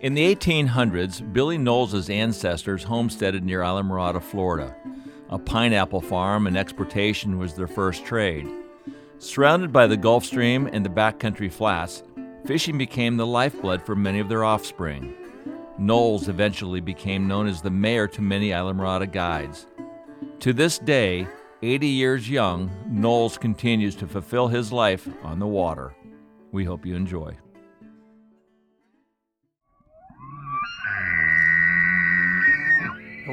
In the 1800s, Billy Knowles' ancestors homesteaded near Islamorada, Florida. A pineapple farm and exportation was their first trade. Surrounded by the Gulf Stream and the backcountry flats, fishing became the lifeblood for many of their offspring. Knowles eventually became known as the mayor to many Islamorada guides. To this day, 80 years young, Knowles continues to fulfill his life on the water. We hope you enjoy.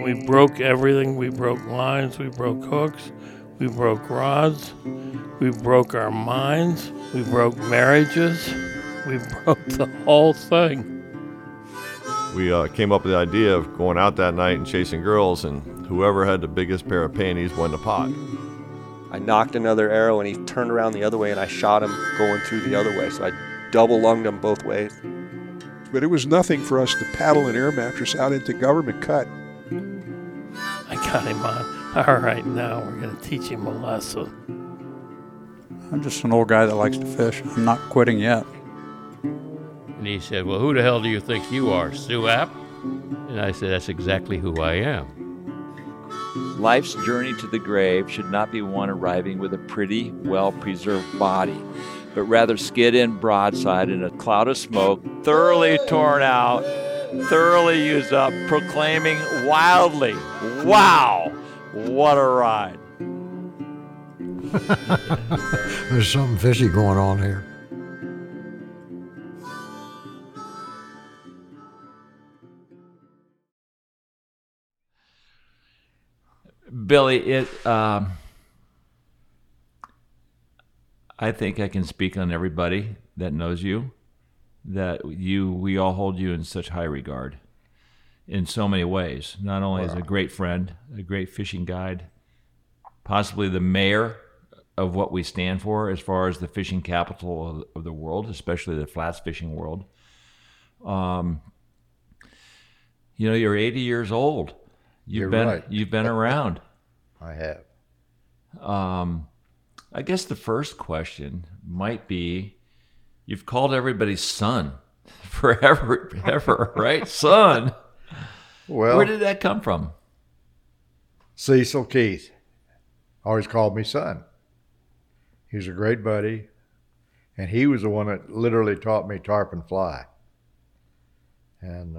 We broke everything. We broke lines, we broke hooks, we broke rods, we broke our minds, we broke marriages, we broke the whole thing. We came up with the idea of going out that night and chasing girls, and whoever had the biggest pair of panties won the pot. I knocked another arrow and he turned around the other way and I shot him going through the other way, so I double-lunged him both ways. But it was nothing for us to paddle an air mattress out into Government Cut. I got him on. All right, now we're going to teach him a lesson. I'm just an old guy that likes to fish. I'm not quitting yet. And he said, well, who the hell do you think you are, Sue App? And I said, that's exactly who I am. Life's journey to the grave should not be one arriving with a pretty, well-preserved body, but rather skid in broadside in a cloud of smoke, thoroughly torn out, thoroughly used up, proclaiming wildly, wow, what a ride. There's something fishy going on here. Billy, I think I can speak on everybody that knows you, that we all hold you in such high regard in so many ways, not only as a great friend, a great fishing guide, possibly the mayor of what we stand for as far as the fishing capital of the world, especially the flats fishing world. You know, you're 80 years old. You've been around. I have. I guess the first question might be, you've called everybody son forever, right? Son. Well, where did that come from? Cecil Keith always called me son. He was a great buddy, and he was the one that literally taught me tarp and fly. And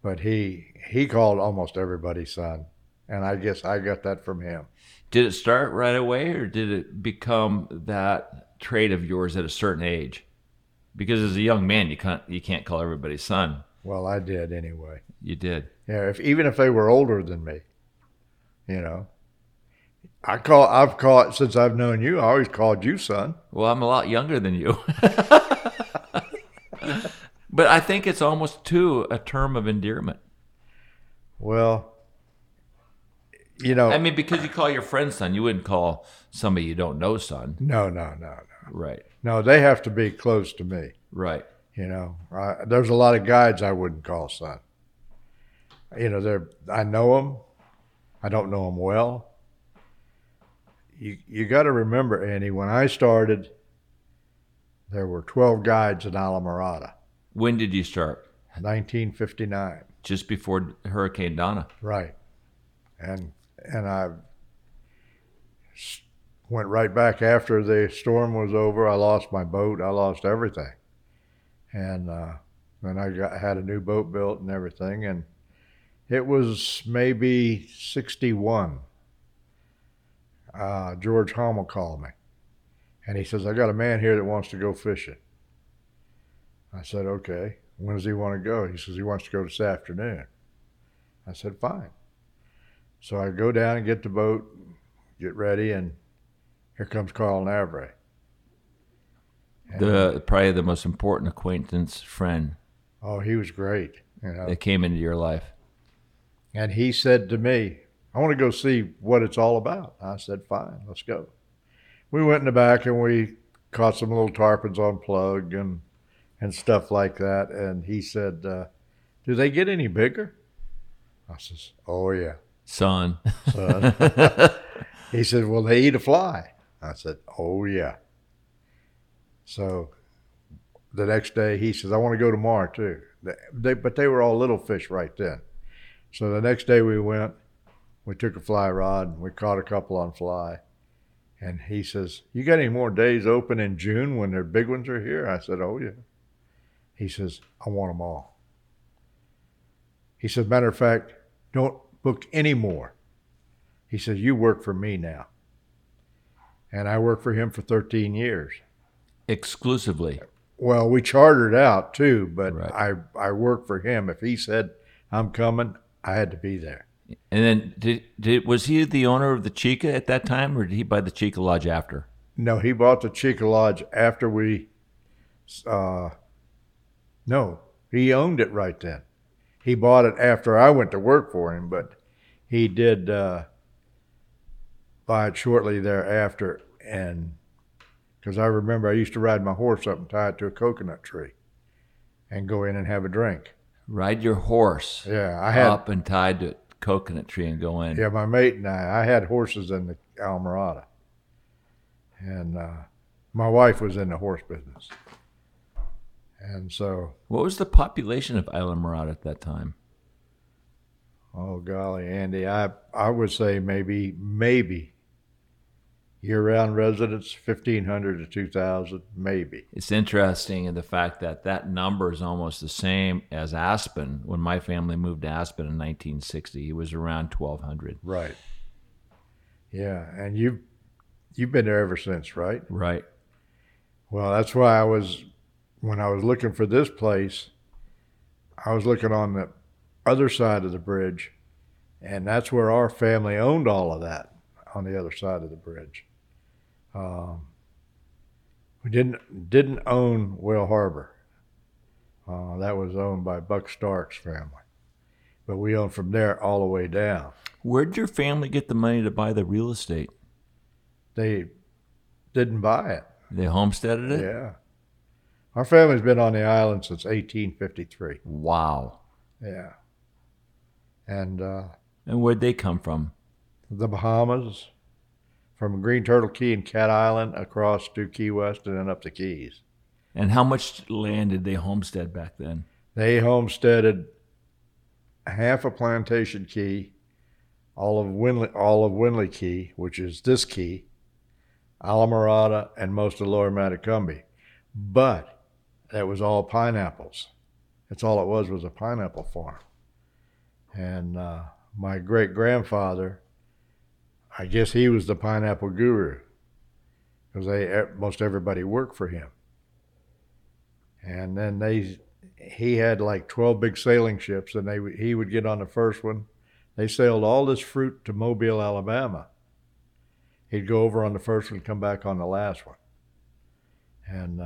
but he called almost everybody son, and I guess I got that from him. Did it start right away, or did it become that trait of yours at a certain age? Because as a young man, you can't call everybody son. Well, I did anyway. You did. Yeah, even if they were older than me, you know. I've called since I've known you. I always called you son. Well, I'm a lot younger than you. But I think it's almost, too, a term of endearment. Well, you know. I mean, because you call your friend son, you wouldn't call somebody you don't know son. No. Right. No, they have to be close to me. Right. You know, there's a lot of guides I wouldn't call son. You know, I know them. I don't know them well. You got to remember, Andy, when I started, there were 12 guides in Islamorada. When did you start? 1959. Just before Hurricane Donna. Right. And I went right back after the storm was over. I lost my boat. I lost everything. And then I had a new boat built and everything. And it was maybe 61. George Hommel called me. And he says, I got a man here that wants to go fishing. I said, okay, when does he want to go? He says, he wants to go this afternoon. I said, fine. So I go down and get the boat, get ready, and here comes Carl Navarre. Probably the most important acquaintance friend. Oh, he was great. You know, that came into your life. And he said to me, I want to go see what it's all about. I said, fine, let's go. We went in the back and we caught some little tarpons on plug and stuff like that. And he said, do they get any bigger? I says, oh, yeah. Son. He said, well, they eat a fly. I said, oh, yeah. So the next day, he says, I want to go tomorrow too. But they were all little fish right then. So the next day we went, we took a fly rod, and we caught a couple on fly. And he says, you got any more days open in June when their big ones are here? I said, oh, yeah. He says, I want them all. He said, matter of fact, don't book any more. He says, you work for me now. And I worked for him for 13 years. Exclusively? Well, we chartered out, too, but right. I worked for him. If he said, I'm coming, I had to be there. And then, was he the owner of the Chica at that time, or did he buy the Chica Lodge after? No, he bought the Chica Lodge after we, no, he owned it right then. He bought it after I went to work for him, but he did buy it shortly thereafter. And because I remember I used to ride my horse up and tie it to a coconut tree and go in and have a drink. Ride your horse up and tied to a coconut tree and go in. Yeah, my mate and I had horses in the Islamorada. And my wife was in the horse business. And so... What was the population of Islamorada at that time? Oh, golly, Andy, I would say maybe year-round residents, 1,500 to 2,000, maybe. It's interesting in the fact that that number is almost the same as Aspen. When my family moved to Aspen in 1960, it was around 1,200. Right. Yeah, and you've been there ever since, right? Right. Well, that's why when I was looking for this place, I was looking on the other side of the bridge, and that's where our family owned all of that, on the other side of the bridge. We didn't own Whale Harbor. That was owned by Buck Stark's family. But we owned from there all the way down. Where'd your family get the money to buy the real estate? They didn't buy it. They homesteaded it? Yeah. Our family's been on the island since 1853. Wow. Yeah. And where'd they come from? The Bahamas, from Green Turtle Key and Cat Island across to Key West and then up the Keys. And how much land did they homestead back then? They homesteaded half of Plantation Key, all of Windley Key, which is this key, Islamorada, and most of Lower Matecumbe. But that was all pineapples. That's all it was a pineapple farm. And my great-grandfather... I guess he was the pineapple guru because most everybody worked for him. And then he had like 12 big sailing ships, and he would get on the first one. They sailed all this fruit to Mobile, Alabama. He'd go over on the first one, come back on the last one. And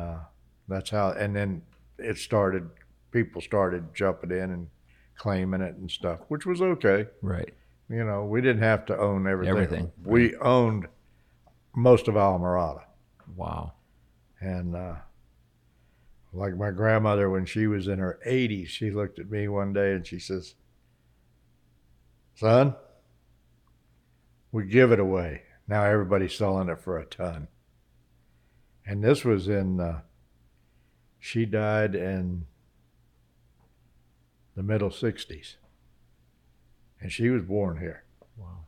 that's how, and then it started, people started jumping in and claiming it and stuff, which was okay. Right. You know, we didn't have to own everything. We owned most of Islamorada. Wow. And like my grandmother, when she was in her 80s, she looked at me one day and she says, son, we give it away. Now everybody's selling it for a ton. And this was she died in the middle 60s. And she was born here. Wow.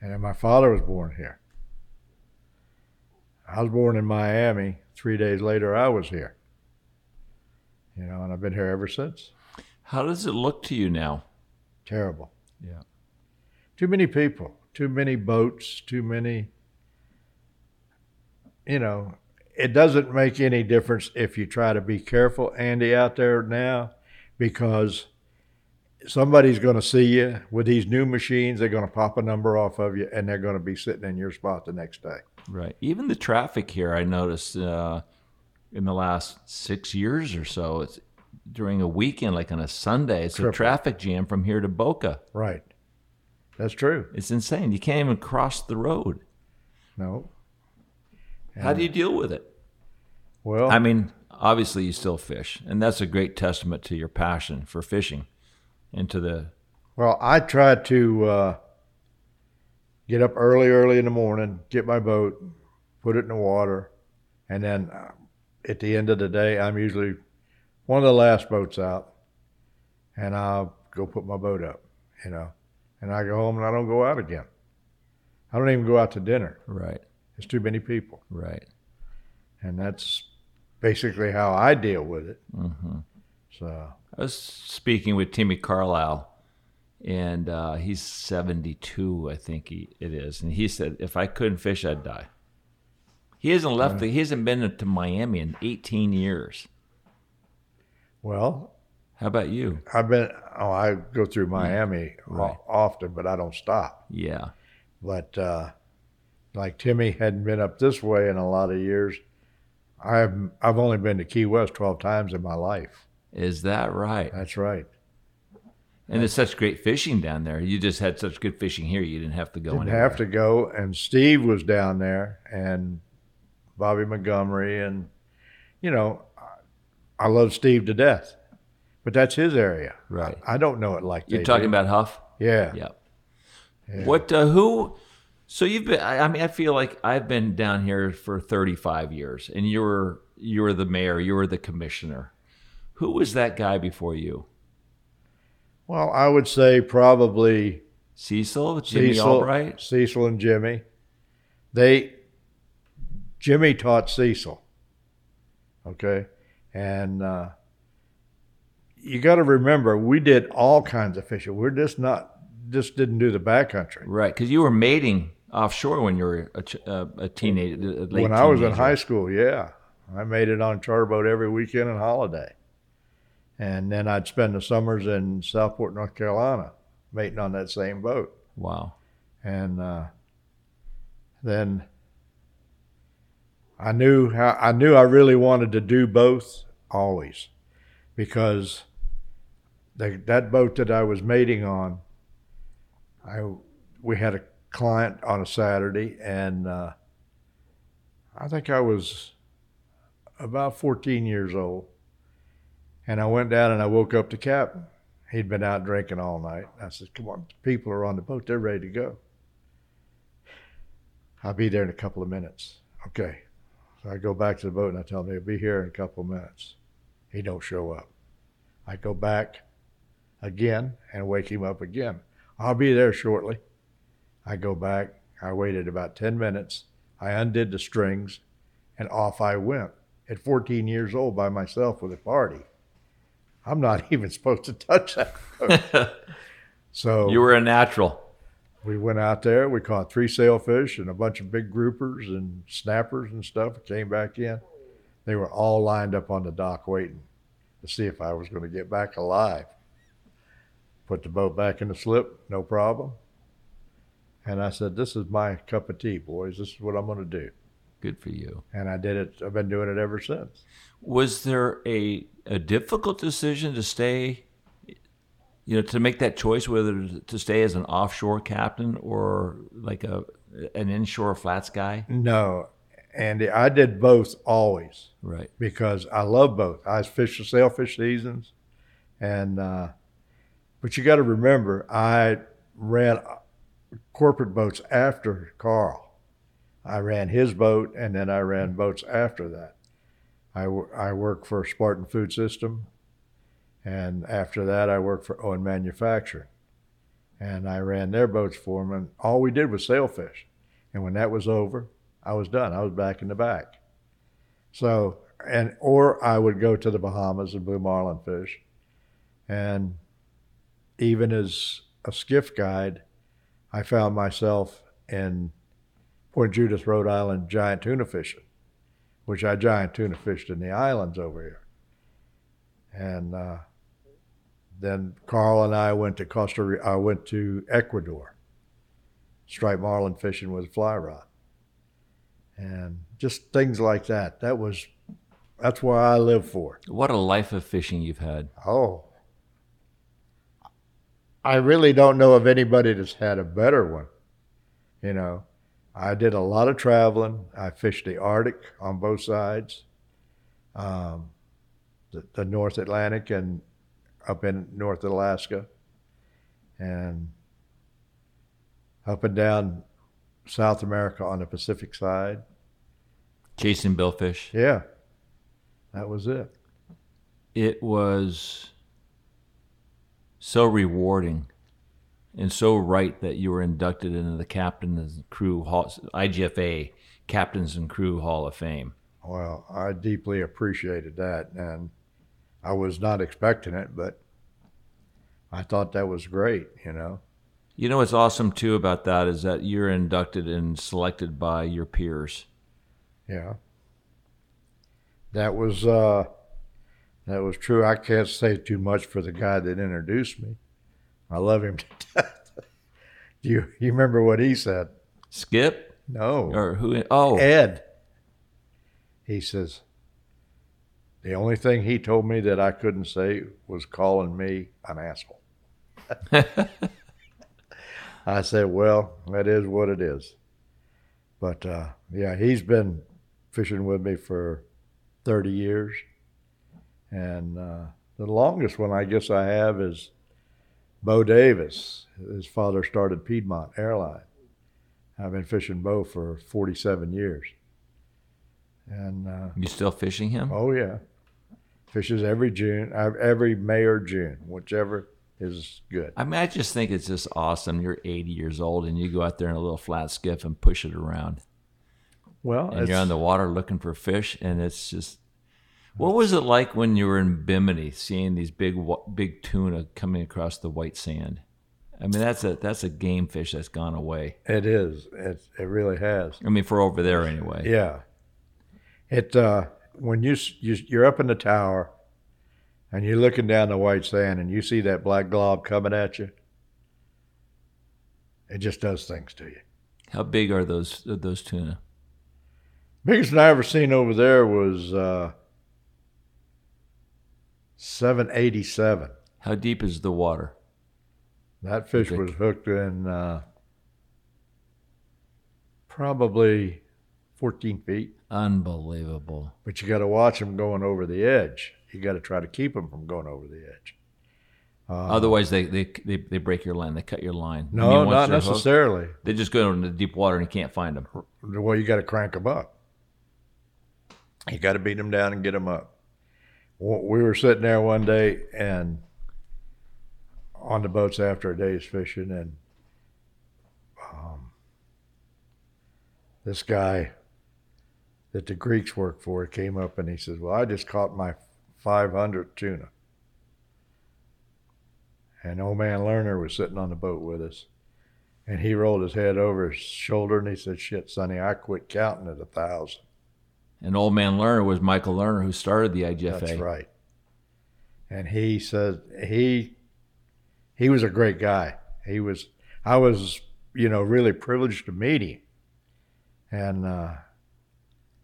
And then my father was born here. I was born in Miami. 3 days later, I was here. You know, and I've been here ever since. How does it look to you now? Terrible. Yeah. Too many people, too many boats, too many, you know, it doesn't make any difference if you try to be careful, Andy, out there now, because somebody's going to see you with these new machines. They're going to pop a number off of you, and they're going to be sitting in your spot the next day. Right. Even the traffic here, I noticed in the last 6 years or so, it's during a weekend, like on a Sunday, it's a traffic jam from here to Boca. Right. That's true. It's insane. You can't even cross the road. No. And how do you deal with it? Well, I mean, obviously you still fish, and that's a great testament to your passion for fishing. Well, I try to get up early in the morning, get my boat, put it in the water, and then at the end of the day, I'm usually one of the last boats out, and I'll go put my boat up, you know. And I go home and I don't go out again. I don't even go out to dinner. Right. There's too many people. Right. And that's basically how I deal with it. Mm-hmm. So I was speaking with Timmy Carlisle, and he's 72, I think it is. And he said, if I couldn't fish, I'd die. He hasn't left. He hasn't been to Miami in 18 years. Well, how about you? I go through Miami often, but I don't stop. Yeah. But like Timmy hadn't been up this way in a lot of years. I've only been to Key West 12 times in my life. Is that right? That's right. And it's such great fishing down there. You just had such good fishing here. You didn't have to go anywhere. Didn't have to go. And Steve was down there, and Bobby Montgomery, and you know, I love Steve to death, but that's his area. Right. I don't know it like you're talking about Huff. Yeah. Yep. Yeah. What? Who? So you've been. I mean, I feel like I've been down here for 35 years, and you were the mayor. You were the commissioner. Who was that guy before you? Well, I would say probably Jimmy Albright. Cecil and Jimmy. Jimmy taught Cecil, okay? And you got to remember, we did all kinds of fishing. We're just didn't do the backcountry. Right, because you were mating offshore when you were a teenager. When I was in high school, yeah. I mated on a charter boat every weekend and holiday. And then I'd spend the summers in Southport, North Carolina, mating on that same boat. Wow. And then I knew I really wanted to do both always, because that boat that I was mating on, we had a client on a Saturday, and I think I was about 14 years old. And I went down and I woke up the captain. He'd been out drinking all night. I said, come on, people are on the boat. They're ready to go. I'll be there in a couple of minutes. Okay. So I go back to the boat and I tell him, he'll be here in a couple of minutes. He don't show up. I go back again and wake him up again. I'll be there shortly. I go back. I waited about 10 minutes. I undid the strings and off I went at 14 years old by myself with a party. I'm not even supposed to touch that boat. So you were a natural. We went out there. We caught 3 sailfish and a bunch of big groupers and snappers and stuff. Came back in. They were all lined up on the dock waiting to see if I was going to get back alive. Put the boat back in the slip, no problem. And I said, this is my cup of tea, boys. This is what I'm going to do. Good for you. And I did it. I've been doing it ever since. Was there a difficult decision to stay, you know, to make that choice whether to stay as an offshore captain or like an inshore flats guy? No, Andy, I did both always. Right. Because I love both. I fished the sailfish seasons, and but you got to remember, I ran corporate boats after Carl. I ran his boat, and then I ran boats after that. I worked for Spartan Food System, and after that I worked for Owen Manufacturing, and I ran their boats for them, and all we did was sailfish. And when that was over, I was done. I was back in the back. So, or I would go to the Bahamas and blue marlin fish, and even as a skiff guide, I found myself in Point Judith, Rhode Island, giant tuna fishing, which I giant tuna fished in the islands over here. And then Carl and I went to I went to Ecuador, striped marlin fishing with a fly rod. And just things like that. That's what I live for. What a life of fishing you've had. Oh. I really don't know of anybody that's had a better one, you know. I did a lot of traveling. I fished the Arctic on both sides, the North Atlantic and up in North Alaska, and up and down South America on the Pacific side. Chasing billfish. Yeah. That was it. It was so rewarding and so right that you were inducted into the Captain's and Crew Hall, IGFA Captain's and Crew Hall of Fame. Well, I deeply appreciated that, and I was not expecting it, but I thought that was great, you know. You know what's awesome, too, about that is that you're inducted and selected by your peers. Yeah. That was true. I can't say too much for the guy that introduced me. I love him to death. Do you remember what he said? Skip? No. Or who? Oh. Ed. He says, the only thing he told me that I couldn't say was calling me an asshole. I said, well, that is what it is. But, yeah, he's been fishing with me for 30 years. And the longest one I guess I have is Bo Davis. His father started Piedmont Airline. I've been fishing Bo for 47 years. And you still fishing him? Oh, yeah. Fishes every June, every May or June, whichever is good. I mean, I just think it's just awesome. You're 80 years old and you go out there in a little flat skiff and push it around. Well, and you're on the water looking for fish, and it's just... What was it like when you were in Bimini, seeing these big tuna coming across the white sand? I mean, that's a game fish that's gone away. It is. It really has. I mean, for over there anyway. Yeah. When you're up in the tower, and you're looking down the white sand, and you see that black glob coming at you, it just does things to you. How big are those tuna? Biggest I ever seen over there was 787. How deep is the water? That fish was hooked in probably 14 feet. Unbelievable. But you got to watch them going over the edge. You got to try to keep them from going over the edge. Otherwise, they break your line. They cut your line. No, not necessarily. Hooked, they just go into deep water and you can't find them. Well, you got to crank them up. You got to beat them down and get them up. We were sitting there one day and on the boats after a day's fishing, and this guy that the Greeks worked for came up and he says, well, I just caught my 500th tuna. And old man Lerner was sitting on the boat with us, and he rolled his head over his shoulder and he said, shit, sonny, I quit counting at 1,000. And old man Lerner was Michael Lerner, who started the IGFA. That's right. And he said he was a great guy. I was really privileged to meet him, and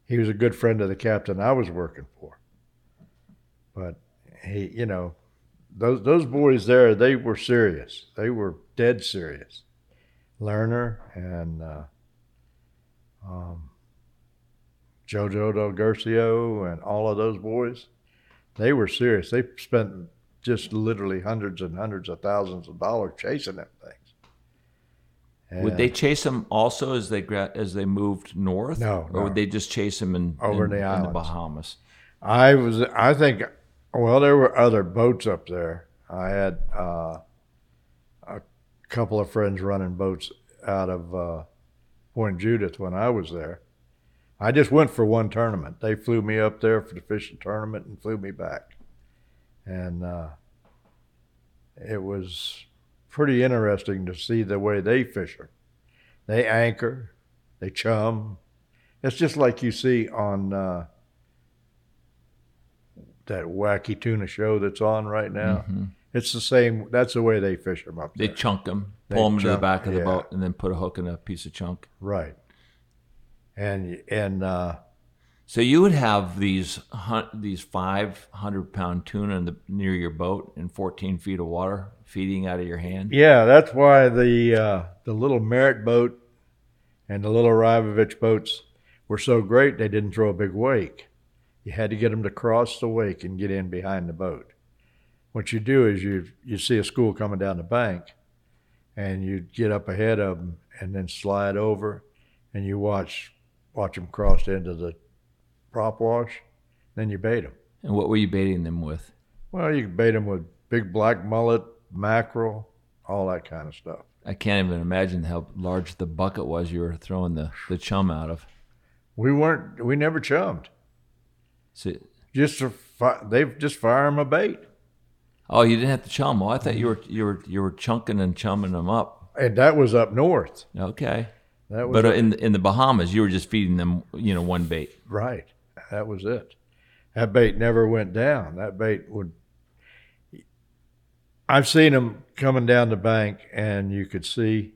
he was a good friend of the captain I was working for. But he, those boys there, they were serious. They were dead serious. Lerner and. Jojo Del Garcio and all of those boys, they were serious. They spent just literally hundreds and hundreds of thousands of dollars chasing them things. And would they chase them also as they moved north? No. Or would they just chase them in the Bahamas? I think there were other boats up there. I had a couple of friends running boats out of Point Judith when I was there. I just went for one tournament. They flew me up there for the fishing tournament and flew me back. And it was pretty interesting to see the way they fish her. They anchor, they chum. It's just like you see on that wacky tuna show that's on right now. Mm-hmm. It's the same, that's the way they fish them up there. They chunk them, pull them to the back of the boat, and then put a hook in a piece of chunk. Right. And so you would have these 500-pound tuna near your boat in 14 feet of water feeding out of your hand. Yeah, that's why the little Merritt boat and the little Rybovich boats were so great. They didn't throw a big wake. You had to get them to cross the wake and get in behind the boat. What you do is you see a school coming down the bank, and you get up ahead of them and then slide over, and you watch them cross into the prop wash, then you bait them. And what were you baiting them with? Well, you could bait them with big black mullet, mackerel, all that kind of stuff. I can't even imagine how large the bucket was you were throwing the chum out of. We never chummed. So, they just fire them a bait. Oh, you didn't have to chum. Well, I thought you were chunking and chumming them up. And that was up north. Okay. In the Bahamas, you were just feeding them, one bait. Right. That was it. That bait never went down. That bait would... I've seen them coming down the bank, and you could see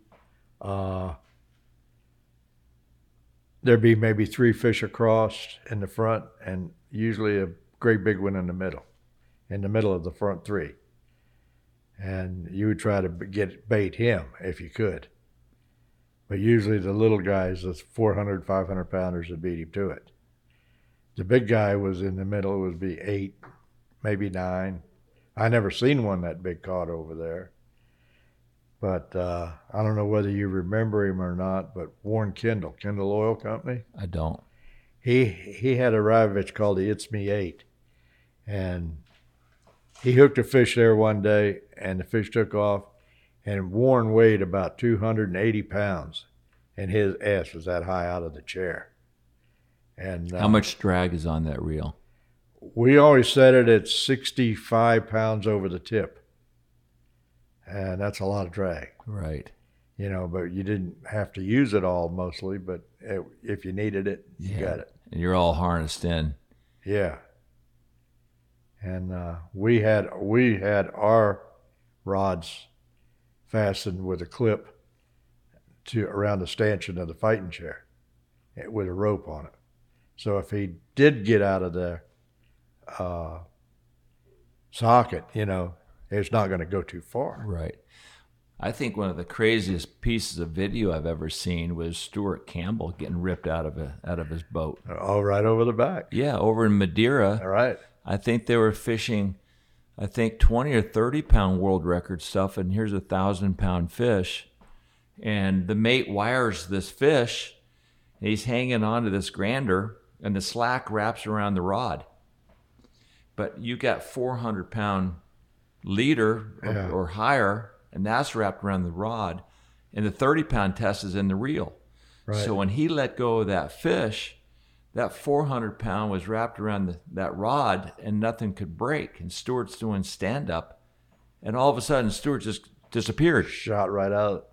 there'd be maybe three fish across in the front and usually a great big one in the middle of the front three. And you would try to bait him if you could. But usually the little guys, the 400, 500 pounders, would beat him to it. The big guy was in the middle, would be 8, maybe 9. I never seen one that big caught over there. But I don't know whether you remember him or not, but Warren Kendall Oil Company. I don't. He had a Rybovich called the It's Me 8. And he hooked a fish there one day, and the fish took off. And Warren weighed about 280 pounds, and his ass was that high out of the chair. And how much drag is on that reel? We always set it at 65 pounds over the tip, and that's a lot of drag. Right. But you didn't have to use it all mostly, but if you needed it, you got it. And you're all harnessed in. Yeah. And we had our rods fastened with a clip to around the stanchion of the fighting chair with a rope on it. So if he did get out of the socket, it's not going to go too far. Right. I think one of the craziest pieces of video I've ever seen was Stuart Campbell getting ripped out of his boat. All right over the back. Yeah, over in Madeira. All right. I think they were fishing, 20 or 30-pound world record stuff, and here's a 1,000-pound fish. And the mate wires this fish, and he's hanging on to this grander, and the slack wraps around the rod. But you got 400-pound leader or higher, and that's wrapped around the rod, and the 30-pound test is in the reel. Right. So when he let go of that fish, that 400-pound was wrapped around that rod, and nothing could break. And Stuart's doing stand-up, and all of a sudden, Stuart just disappeared. Shot right out.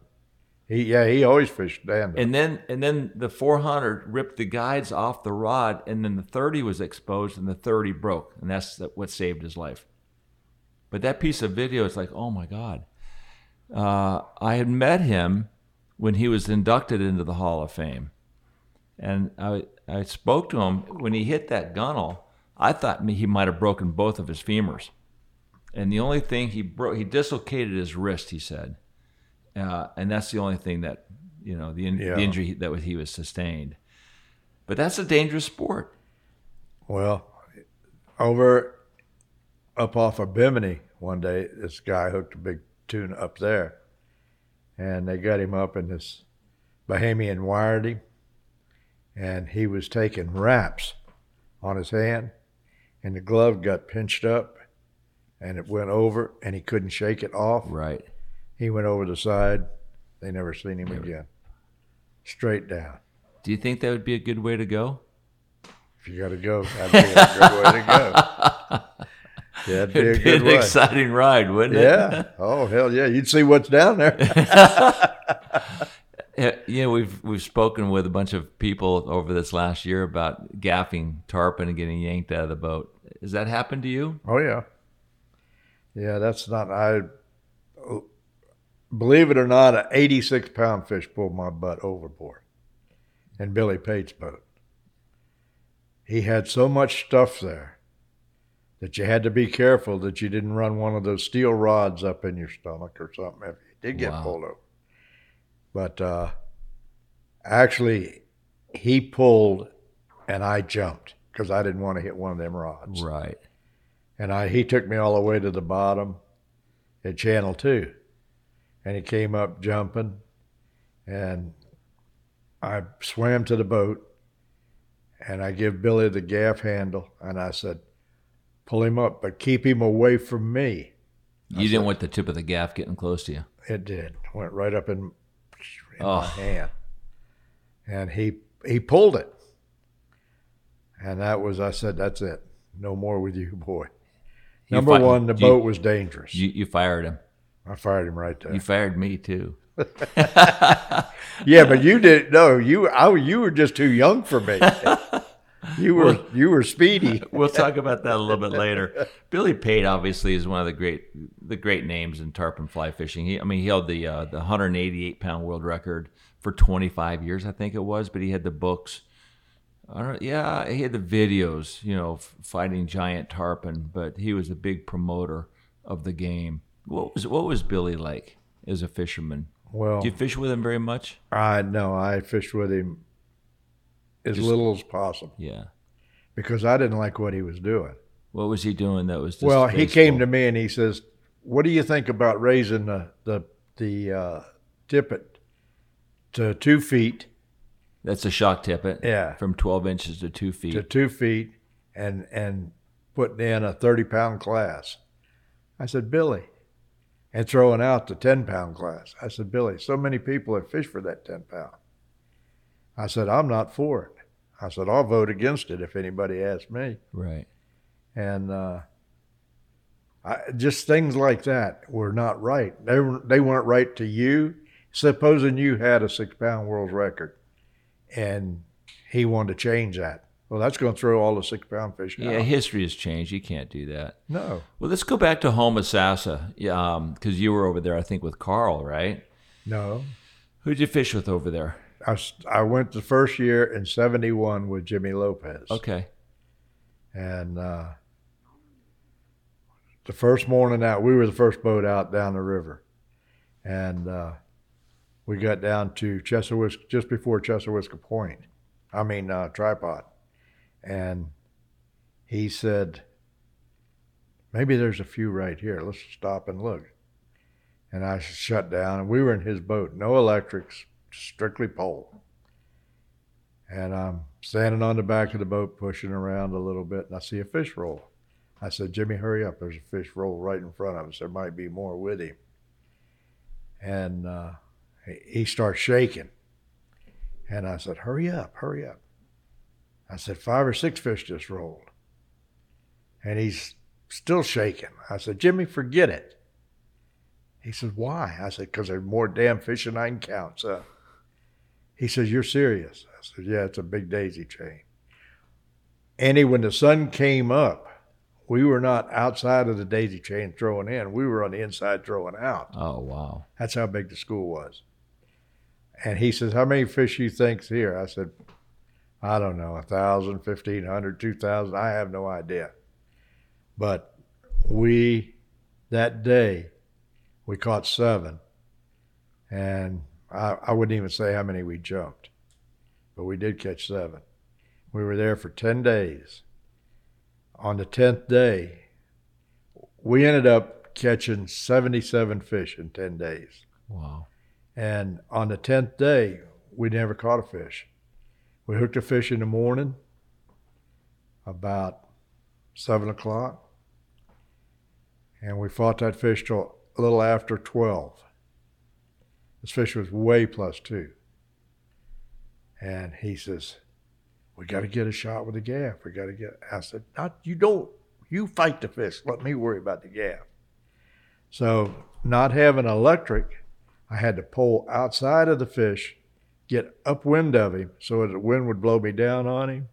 He always fished stand-up. And then the 400 ripped the guides off the rod, and then the 30 was exposed, and the 30 broke, and that's what saved his life. But that piece of video is like, oh, my God. I had met him when he was inducted into the Hall of Fame, and I spoke to him. When he hit that gunnel, I thought he might have broken both of his femurs. And the only thing he dislocated his wrist, he said. And that's the only thing that, the injury that he was sustained. But that's a dangerous sport. Well, up off of Bimini one day, this guy hooked a big tuna up there. And they got him up in this Bahamian wired him. And he was taking wraps on his hand, and the glove got pinched up, and it went over, and he couldn't shake it off. Right. He went over the side. They never seen him again. Straight down. Do you think that would be a good way to go? If you got to go, that'd be a good way to go. That'd be a good way. It'd be an exciting ride, wouldn't it? Yeah. Oh, hell yeah. You'd see what's down there. We've spoken with a bunch of people over this last year about gaffing tarpon and getting yanked out of the boat. Has that happened to you? Oh, yeah. Yeah, that's not... believe it or not, an 86-pound fish pulled my butt overboard in Billy Pate's boat. He had so much stuff there that you had to be careful that you didn't run one of those steel rods up in your stomach or something if you did get pulled over. But actually, he pulled, and I jumped because I didn't want to hit one of them rods. Right. And he took me all the way to the bottom at Channel 2. And he came up jumping, and I swam to the boat, and I give Billy the gaff handle, and I said, Pull him up, but keep him away from me. You didn't want the tip of the gaff getting close to you. It did. Went right up in my hand. And he pulled it. And that was, I said, that's it. No more with you, boy. Number one, the boat was dangerous. You fired him. I fired him right there. You fired me too. Yeah, but you didn't know. You were just too young for me. You were speedy. We'll talk about that a little bit later. Billy Pate obviously is one of the great names in tarpon fly fishing. He held the 188-pound world record for 25 years, I think it was. But he had the books. He had the videos, fighting giant tarpon. But he was a big promoter of the game. What was Billy like as a fisherman? Well, do you fish with him very much? No, I fished with him as little as possible. Yeah. Because I didn't like what he was doing. What was he doing that was disgraceful? Well, he came to me and he says, what do you think about raising the tippet to 2 feet? That's a shock tippet. Yeah. From 12 inches to 2 feet. To 2 feet and putting in a 30-pound class. I said, Billy. And throwing out the 10-pound class. I said, Billy, so many people have fished for that 10-pound. I said, I'm not for it. I said, I'll vote against it if anybody asks me. Right. And just things like that were not right. They weren't right to you. Supposing you had a 6-pound world record and he wanted to change that. Well, that's going to throw all the 6-pound fish out. Yeah, history has changed. You can't do that. No. Well, let's go back to Homosassa, because you were over there, I think, with Carl, right? No. Who'd you fish with over there? I went the first year in 1971 with Jimmy Lopez. Okay. And the first morning out, we were the first boat out down the river. And we got down to Chesapeake, just before Chesapeake Point. Tripod. And he said, maybe there's a few right here. Let's stop and look. And I shut down, and we were in his boat. No electrics, strictly pole. And I'm standing on the back of the boat, pushing around a little bit, and I see a fish roll. I said, Jimmy, hurry up. There's a fish roll right in front of us. There might be more with him. And he starts shaking. And I said, hurry up, hurry up. I said, 5 or 6 fish just rolled. And he's still shaking. I said, Jimmy, forget it. He said, why? I said, because there's more damn fish than I can count, son. He says, you're serious? I said, yeah, it's a big daisy chain. Andy, when the sun came up, we were not outside of the daisy chain throwing in. We were on the inside throwing out. Oh, wow. That's how big the school was. And he says, how many fish you think's here? I said, I don't know, 1,000, 1,500, 2,000, I have no idea. But that day, we caught 7. And I wouldn't even say how many we jumped, but we did catch 7. We were there for 10 days. On the 10th day, we ended up catching 77 fish in 10 days. Wow. And on the 10th day, we never caught a fish. We hooked a fish in the morning, about 7:00, and we fought that fish till a little after 12. This fish was way +2. And he says, we got to get a shot with the gaff. We got to get, I said, not, you don't, you fight the fish. Let me worry about the gaff. So not having electric, I had to pole outside of the fish, get upwind of him so the wind would blow me down on him.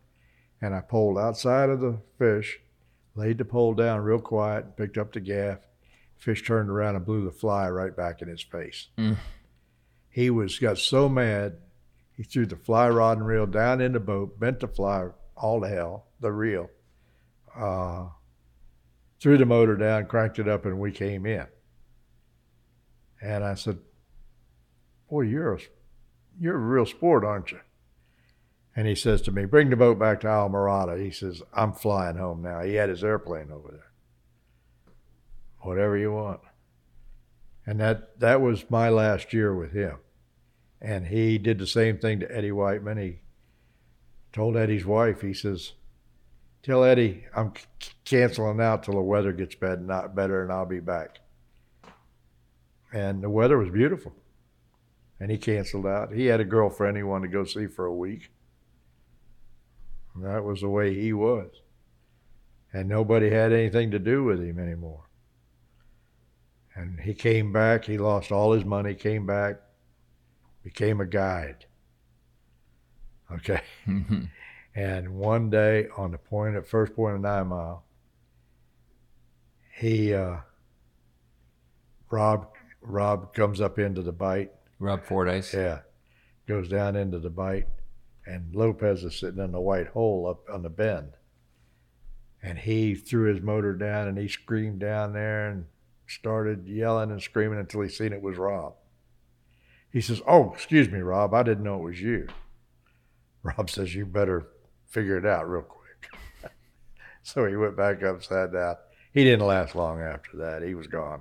And I poled outside of the fish, laid the pole down real quiet, and picked up the gaff. Fish turned around and blew the fly right back in his face. Mm. He got so mad, he threw the fly rod and reel down in the boat, bent the fly all to hell, the reel, threw the motor down, cranked it up, and we came in. And I said, boy, you're a real sport, aren't you? And he says to me, bring the boat back to Islamorada. He says, I'm flying home now. He had his airplane over there. Whatever you want. And that was my last year with him. And he did the same thing to Eddie Whiteman. He told Eddie's wife, he says, Tell Eddie I'm canceling out till the weather gets better and I'll be back. And the weather was beautiful. And he canceled out. He had a girlfriend he wanted to go see for a week. And that was the way he was. And nobody had anything to do with him anymore. And he came back, he lost all his money, came back, became a guide. Okay. Mm-hmm. And one day on the point, at first point of 9 Mile, he, Rob comes up into the bite. Rob Fordyce. Yeah. Goes down into the bite, and Lopez is sitting in the white hole up on the bend. And he threw his motor down and he screamed down there and started yelling and screaming until he seen it was Rob. He says, "Oh, excuse me, Rob, I didn't know it was you." Rob says, "You better figure it out real quick." So he went back upside down. He didn't last long after that. He was gone.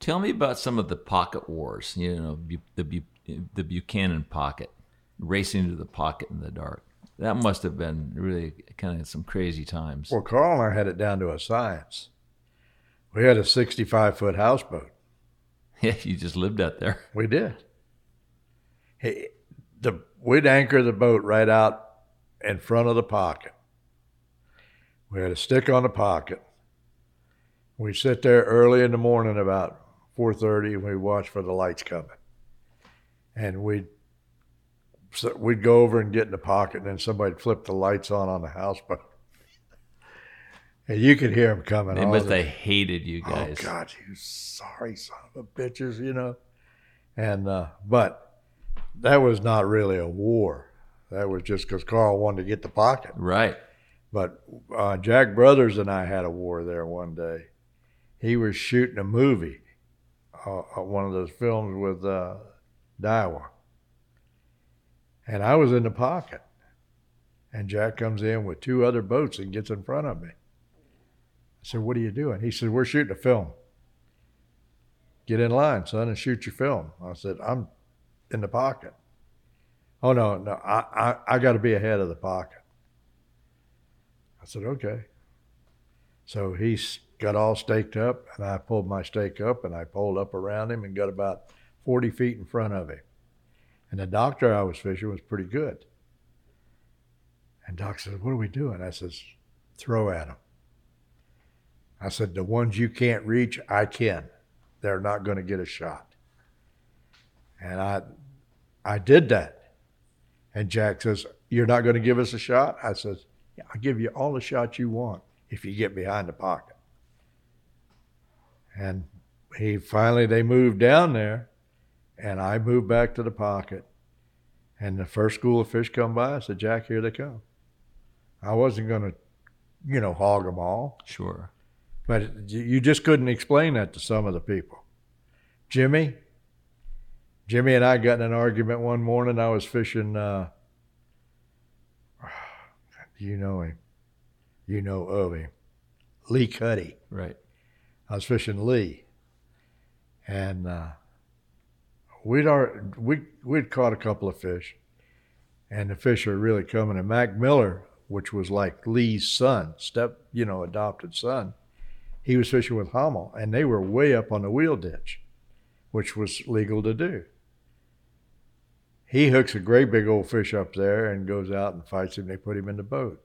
Tell me about some of the pocket wars, you know, the Buchanan pocket, racing to the pocket in the dark. That must have been really kind of some crazy times. Well, Carl and I had it down to a science. We had a 65-foot houseboat. Yeah, you just lived out there. We did. Hey, we'd anchor the boat right out in front of the pocket. We had a stick on the pocket. We'd sit there early in the morning about 4:30 and we'd watch for the lights coming. And we'd go over and get in the pocket, and then somebody'd flip the lights on the houseboat. And you could hear them coming. They must have hated you guys. Oh, God, you sorry son of a bitches, you know. And but that was not really a war. That was just because Carl wanted to get the pocket. Right. But Jack Brothers and I had a war there one day. He was shooting a movie, one of those films with Daiwa. And I was in the pocket. And Jack comes in with two other boats and gets in front of me. I said, "What are you doing?" He said, "We're shooting a film. Get in line, son, and shoot your film." I said, "I'm in the pocket." "Oh, no, I got to be ahead of the pocket." I said, "Okay." So he got all staked up, and I pulled my stake up, and I pulled up around him and got about 40 feet in front of him. And the doctor I was fishing was pretty good. And Doc says, "What are we doing?" I says, "Throw at them." I said, "The ones you can't reach, I can. They're not going to get a shot." And I did that. And Jack says, "You're not going to give us a shot?" I says, "I'll give you all the shots you want if you get behind the pocket." And they moved down there, and I moved back to the pocket. And the first school of fish come by, I said, "Jack, here they come." I wasn't going to, hog them all. Sure. But you just couldn't explain that to some of the people. Jimmy and I got in an argument one morning. I was fishing... you know him. You know of him. Lee Cuddy. Right. I was fishing Lee. And we'd caught a couple of fish. And the fish are really coming. And Mac Miller, which was like Lee's son, adopted son, he was fishing with Hommel. And they were way up on the wheel ditch, which was legal to do. He hooks a great big old fish up there and goes out and fights him. They put him in the boat.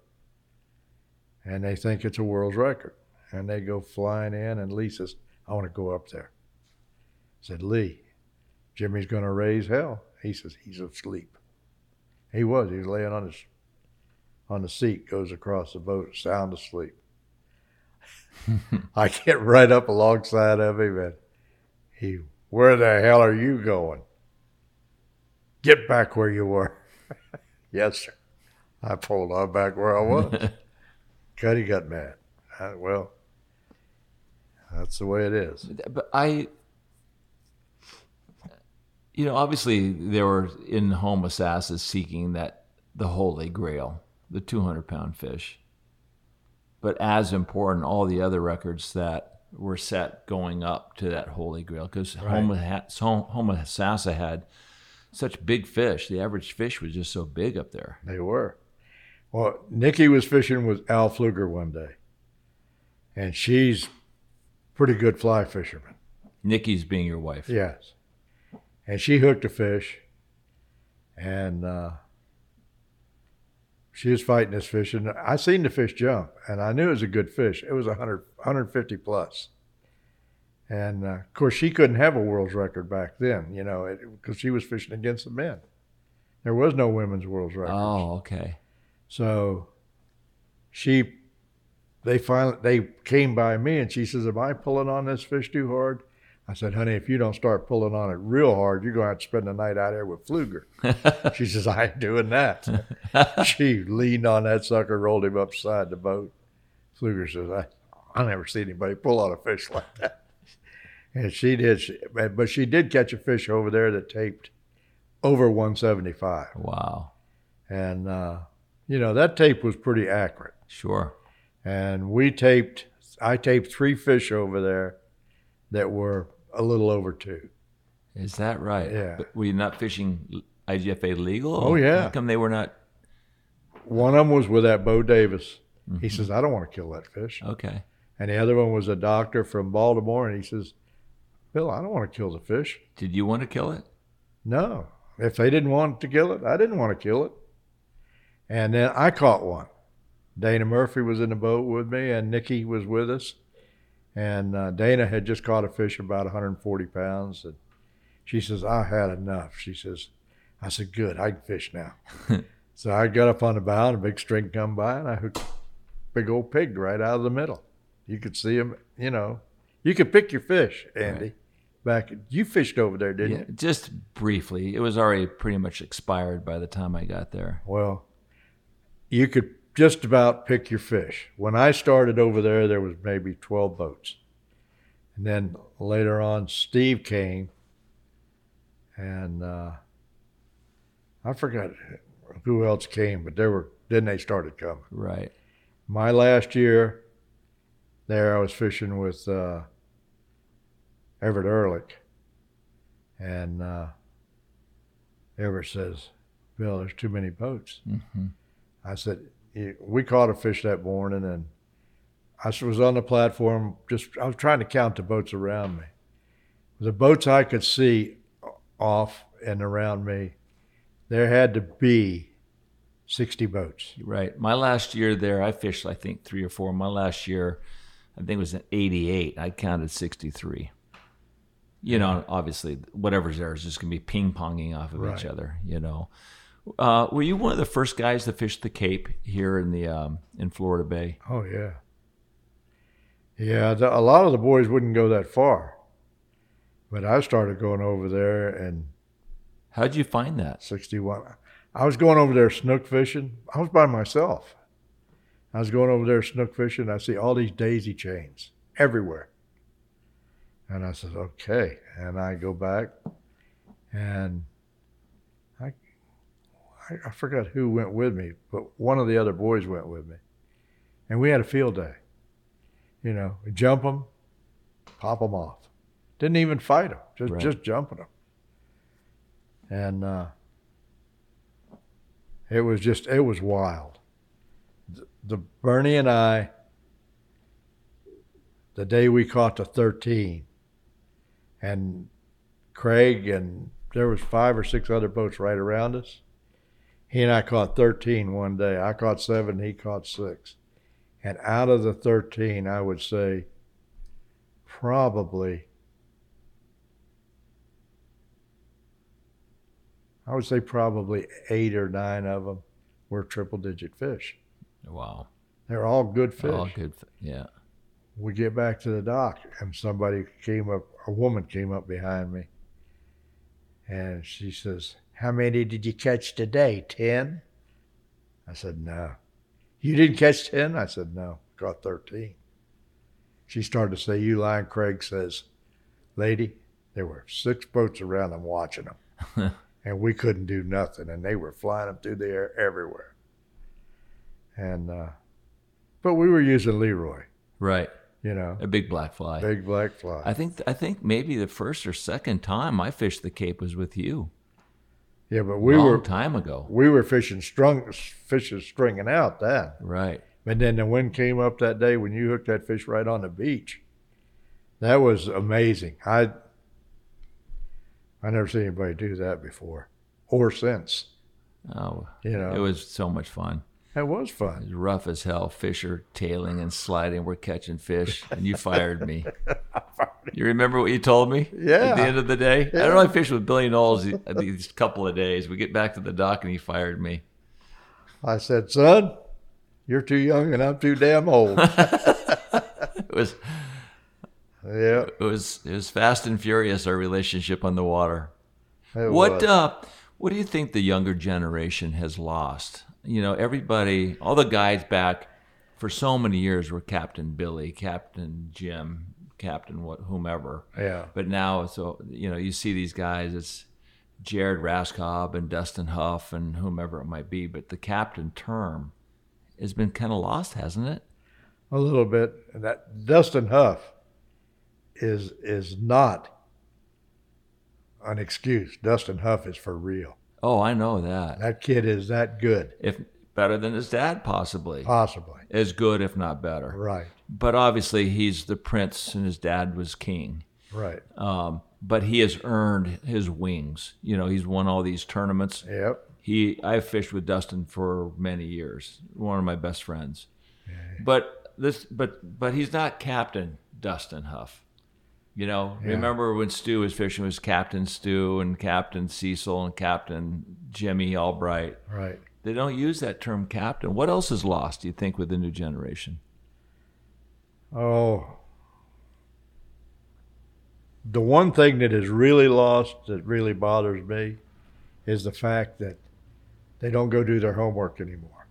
And they think it's a world's record. And they go flying in, and Lee says, "I want to go up there." I said, "Lee, Jimmy's going to raise hell." He says, "He's asleep." He was. He was laying on the seat, goes across the boat, sound asleep. I get right up alongside of him, and "Where the hell are you going? Get back where you were." "Yes, sir." I pulled on back where I was. Cuddy got mad. Well, that's the way it is. But obviously there were in Homosassa seeking the Holy Grail, the 200-pound fish. But as important, all the other records that were set going up to that Holy Grail, because right. Homosassa had such big fish. The average fish was just so big up there. They were. Well, Nikki was fishing with Al Pfluger one day, and she's pretty good fly fisherman. Nikki's being your wife. Yes. And she hooked a fish, and she was fighting this fish, and I seen the fish jump, and I knew it was a good fish. It was 150 plus. And, of course, she couldn't have a world's record back then, you know, because she was fishing against the men. There was no women's world's record. Oh, okay. So they came by me, and she says, "Am I pulling on this fish too hard?" I said, "Honey, if you don't start pulling on it real hard, you're going to have to spend the night out here with Pfluger." She says, "I ain't doing that." She leaned on that sucker, rolled him upside the boat. Pfluger says, I never seen anybody pull on a fish like that. And she did, but she did catch a fish over there that taped over 175. Wow. And, you know, that tape was pretty accurate. Sure. And I taped three fish over there that were a little over two. Is that right? Yeah. But were you not fishing IGFA legal? Oh, yeah. How come they were not? One of them was with that Bo Davis. Mm-hmm. He says, "I don't want to kill that fish." Okay. And the other one was a doctor from Baltimore, and he says, "Bill, I don't want to kill the fish." Did you want to kill it? No. If they didn't want to kill it, I didn't want to kill it. And then I caught one. Dana Murphy was in the boat with me, and Nikki was with us. And Dana had just caught a fish about 140 pounds. And she says, "I had enough." She says, I said, "Good, I can fish now." So I got up on the bow, and a big string come by, and I hooked a big old pig right out of the middle. You could see him, you know. You could pick your fish, Andy. Right. Back, you fished over there, didn't you? Just briefly. It was already pretty much expired by the time I got there. Well, you could just about pick your fish. When I started over there, there was maybe 12 boats. And then later on, Steve came, and I forgot who else came, but then they started coming. Right. My last year there, I was fishing with Everett Ehrlich, and Everett says, "Bill, there's too many boats." Mm-hmm. I said, "We caught a fish that morning," and I was on the platform. I was trying to count the boats around me. The boats I could see off and around me, there had to be 60 boats. Right. My last year there, I fished, I think, three or four. My last year, I think it was in 88. I counted 63. You know, obviously, whatever's there is just going to be ping-ponging off of right. each other, you know. Were you one of the first guys to fish the Cape here in the in Florida Bay? Oh, yeah. Yeah, a lot of the boys wouldn't go that far. But I started going over there and... How'd you find that? 61. I was going over there snook fishing. I was by myself. I was going over there snook fishing. I see all these daisy chains everywhere. And I said, okay. And I go back, and I forgot who went with me, but one of the other boys went with me. And we had a field day. You know, jump them, pop them off. Didn't even fight them, just jumping them. And it was wild. The Bernie and I, the day we caught the 13, and Craig, and there was 5 or 6 other boats right around us. He and I caught 13 one day. I caught 7, he caught 6. And out of the 13, I would say probably 8 or 9 of them were triple-digit fish. Wow. They're all good fish. All good, yeah. We get back to the dock, and a woman came up behind me, and she says, "How many did you catch today, 10? I said, "No." "You didn't catch 10? I said, "No, caught 13. She started to say, "You lying." Craig says, "Lady, there were 6 boats around them watching them, and we couldn't do nothing, and they were flying them through the air everywhere." And but we were using Leroy. Right. You know, a big black fly. Big black fly. I think maybe the first or second time I fished the Cape was with you. Yeah, but we were a long time ago. We were fishing stringing out then. Right. And then the wind came up that day when you hooked that fish right on the beach. That was amazing. I never seen anybody do that before or since. Oh, you know, it was so much fun. It was fun. It was rough as hell. Fisher tailing and sliding. We're catching fish, and you fired me. You remember what you told me? Yeah. At the end of the day, yeah. I don't really fish with Billy Knowles these couple of days. We get back to the dock, and he fired me. I said, "Son, you're too young, and I'm too damn old." Yeah. It was fast and furious, our relationship on the water. What do you think the younger generation has lost? You know, everybody, all the guys back for so many years were Captain Billy, Captain Jim, Captain whomever. Yeah. But now, so, you know, you see these guys, it's Jared Raskob and Dustin Huff and whomever it might be, but the captain term has been kind of lost, hasn't it? A little bit. That Dustin Huff is not an excuse. Dustin Huff is for real. Oh, I know that. That kid is that good. If better than his dad, possibly. Possibly. As good, if not better. Right. But obviously, he's the prince, and his dad was king. Right. But he has earned his wings. You know, he's won all these tournaments. Yep. I fished with Dustin for many years. One of my best friends. Yeah. But he's not Captain Dustin Huff. You know, yeah. Remember when Stu was fishing, it was Captain Stu and Captain Cecil and Captain Jimmy Albright. Right. They don't use that term captain. What else is lost, do you think, with the new generation? Oh. The one thing that is really lost that really bothers me is the fact that they don't go do their homework anymore.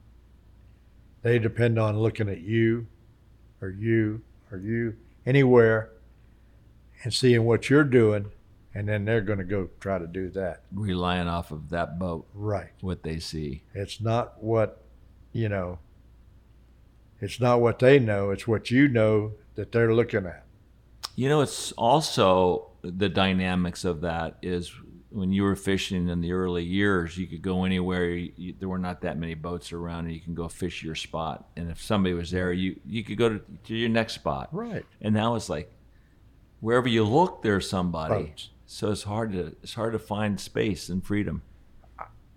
They depend on looking at you or you or you anywhere and seeing what you're doing, and then they're going to go try to do that. Relying off of that boat. Right. What they see. It's not what, you know, it's not what they know. It's what you know that they're looking at. You know, it's also the dynamics of that is when you were fishing in the early years, you could go anywhere. There were not that many boats around, and you can go fish your spot. And if somebody was there, you could go to your next spot. Right. And now it's like, wherever you look, there's somebody. Boats. So it's hard to find space and freedom.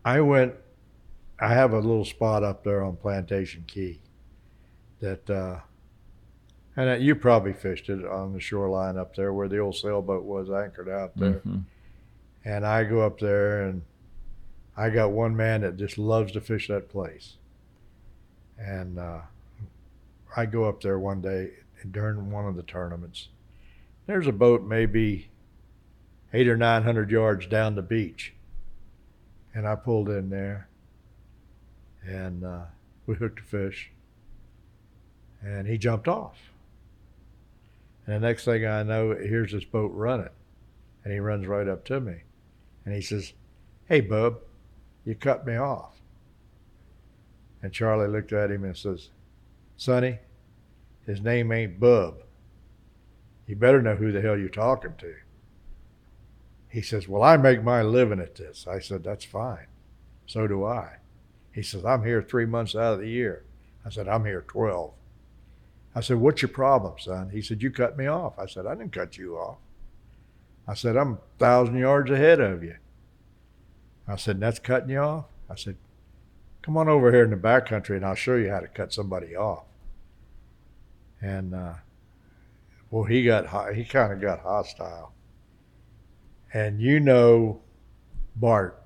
I have a little spot up there on Plantation Key that, and you probably fished it on the shoreline up there where the old sailboat was anchored out there. Mm-hmm. And I go up there, and I got one man that just loves to fish that place. And I go up there one day during one of the tournaments. There's a boat maybe 800 or 900 yards down the beach. And I pulled in there, and we hooked a fish, and he jumped off. And the next thing I know, here's this boat running, and he runs right up to me. And he says, "Hey, bub, you cut me off." And Charlie looked at him and says, "Sonny, his name ain't Bub. You better know who the hell you're talking to." He says, "Well, I make my living at this." I said, "That's fine. So do I." He says, "I'm here 3 months out of the year." I said, "I'm here 12. I said, "What's your problem, son?" He said, "You cut me off." I said, "I didn't cut you off." I said, "I'm 1,000 yards ahead of you." I said, "That's cutting you off?" I said, "Come on over here in the backcountry, and I'll show you how to cut somebody off." And, well, he kind of got hostile. And you know Bart,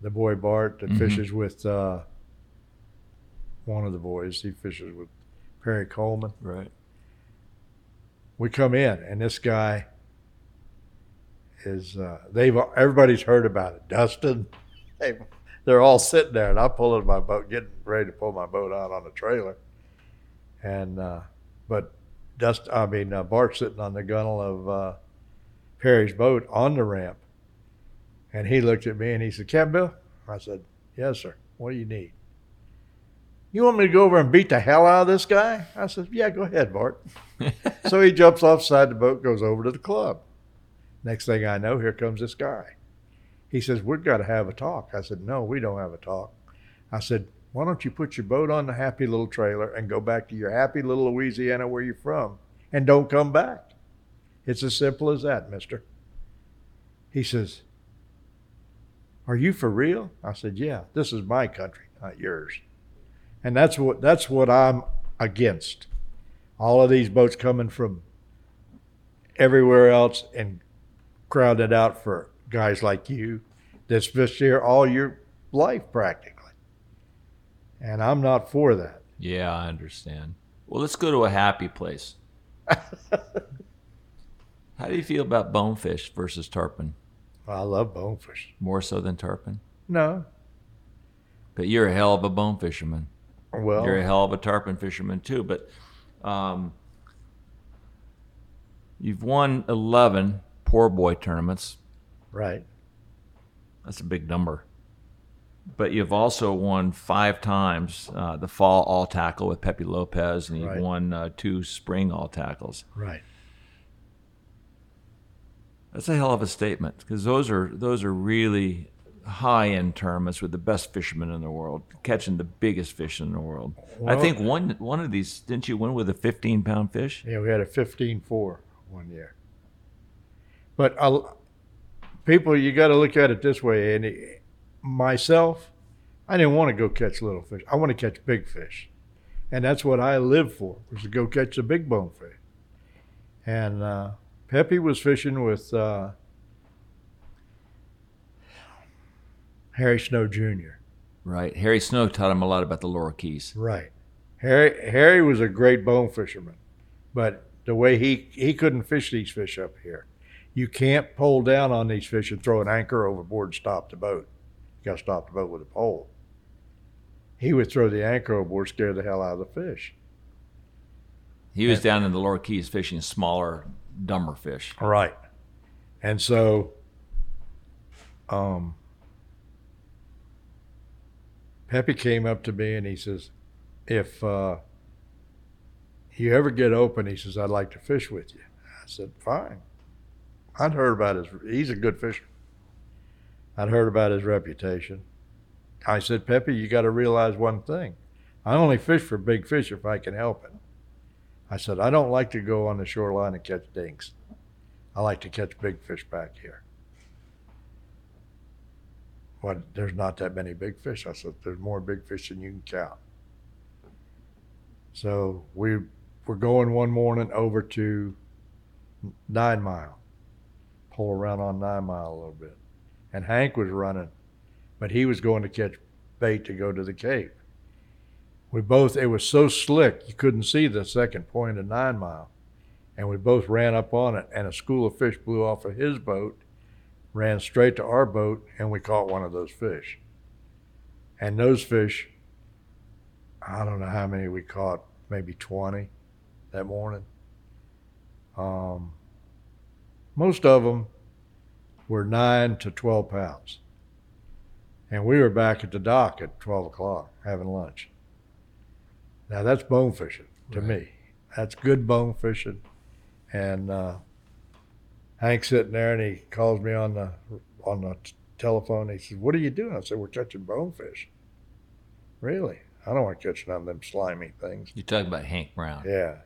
the boy Bart that mm-hmm. fishes with one of the boys. He fishes with Perry Coleman. Right. We come in, and this guy is, everybody's heard about it. Dustin, they're all sitting there, and I pull in my boat, getting ready to pull my boat out on the trailer. And, Bart's sitting on the gunnel of Perry's boat on the ramp. And he looked at me, and he said, "Captain Bill?" I said, "Yes, sir. What do you need?" "You want me to go over and beat the hell out of this guy?" I said, "Yeah, go ahead, Bart." So he jumps off the side of the boat, goes over to the club. Next thing I know, here comes this guy. He says, we've got to have a talk. I said, no, we don't have a talk. I said, why don't you put your boat on the happy little trailer and go back to your happy little Louisiana where you're from and don't come back? It's as simple as that, mister. He says, are you for real? I said, yeah, this is my country, not yours. And that's what I'm against. All of these boats coming from everywhere else and crowded out for guys like you that's fished here all your life practically. And I'm not for that. Yeah, I understand. Well, let's go to a happy place. How do you feel about bonefish versus tarpon? Well, I love bonefish. More so than tarpon? No. But you're a hell of a bone fisherman. Well, you're a hell of a tarpon fisherman too, but you've won 11 poor boy tournaments. Right. That's a big number. But you've also won 5 times the fall all tackle with Pepe Lopez, and you've right. won 2 spring all tackles. Right. That's a hell of a statement, because those are really high-end tournaments with the best fishermen in the world, catching the biggest fish in the world. Well, I think one of these, didn't you win with a 15-pound fish? Yeah, we had a 15-4 one year. But people, you got to look at it this way, Andy. Myself, I didn't want to go catch little fish. I want to catch big fish. And that's what I lived for, was to go catch the big bone fish. And Pepe was fishing with Harry Snow Jr. Right. Harry Snow taught him a lot about the Laurel Keys. Right. Harry was a great bone fisherman, but the way he couldn't fish these fish up here. You can't pole down on these fish and throw an anchor overboard and stop the boat. You got to stop the boat with a pole. He would throw the anchor overboard, scare the hell out of the fish. He was down in the Laurel Keys fishing smaller, dumber fish. Right. And so Pepe came up to me and he says, if you ever get open, he says, I'd like to fish with you. I said, fine. I'd heard about he's a good fisherman. I'd heard about his reputation. I said, Pepe, you got to realize one thing. I only fish for big fish if I can help it. I said, I don't like to go on the shoreline and catch dinks. I like to catch big fish back here. Well, there's not that many big fish. I said, there's more big fish than you can count. So we were going one morning over to 9 Mile. Pull around on 9 Mile a little bit. And Hank was running, but he was going to catch bait to go to the Cape. It was so slick, you couldn't see the second point of 9 Mile. And we both ran up on it, and a school of fish blew off of his boat, ran straight to our boat, and we caught one of those fish. And those fish, I don't know how many we caught, maybe 20 that morning. Most of them were 9 to 12 pounds. And we were back at the dock at 12 o'clock having lunch. Now that's bone fishing to right. me. That's good bone fishing. And Hank's sitting there and he calls me on the telephone. He says, what are you doing? I said, we're catching bonefish. Really? I don't want to catch none of them slimy things. You're talking about Hank Brown. Yeah.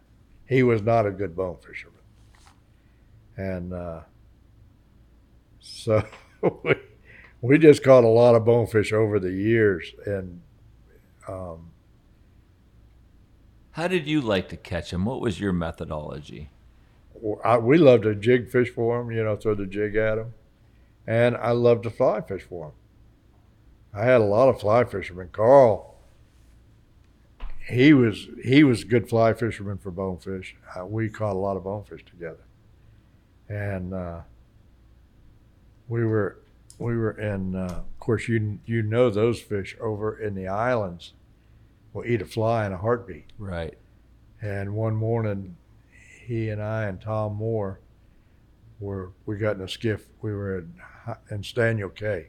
He was not a good bone fisherman. And so we just caught a lot of bonefish over the years. And how did you like to catch them? What was your methodology? We loved to jig fish for them, throw the jig at them. And I loved to fly fish for them. I had a lot of fly fishermen. Carl, he was a good fly fisherman for bonefish. We caught a lot of bonefish together. And we were in, of course, you know those fish over in the islands will eat a fly in a heartbeat. Right. And one morning, he and I and Tom Moore we got in a skiff. We were in Staniel Cay,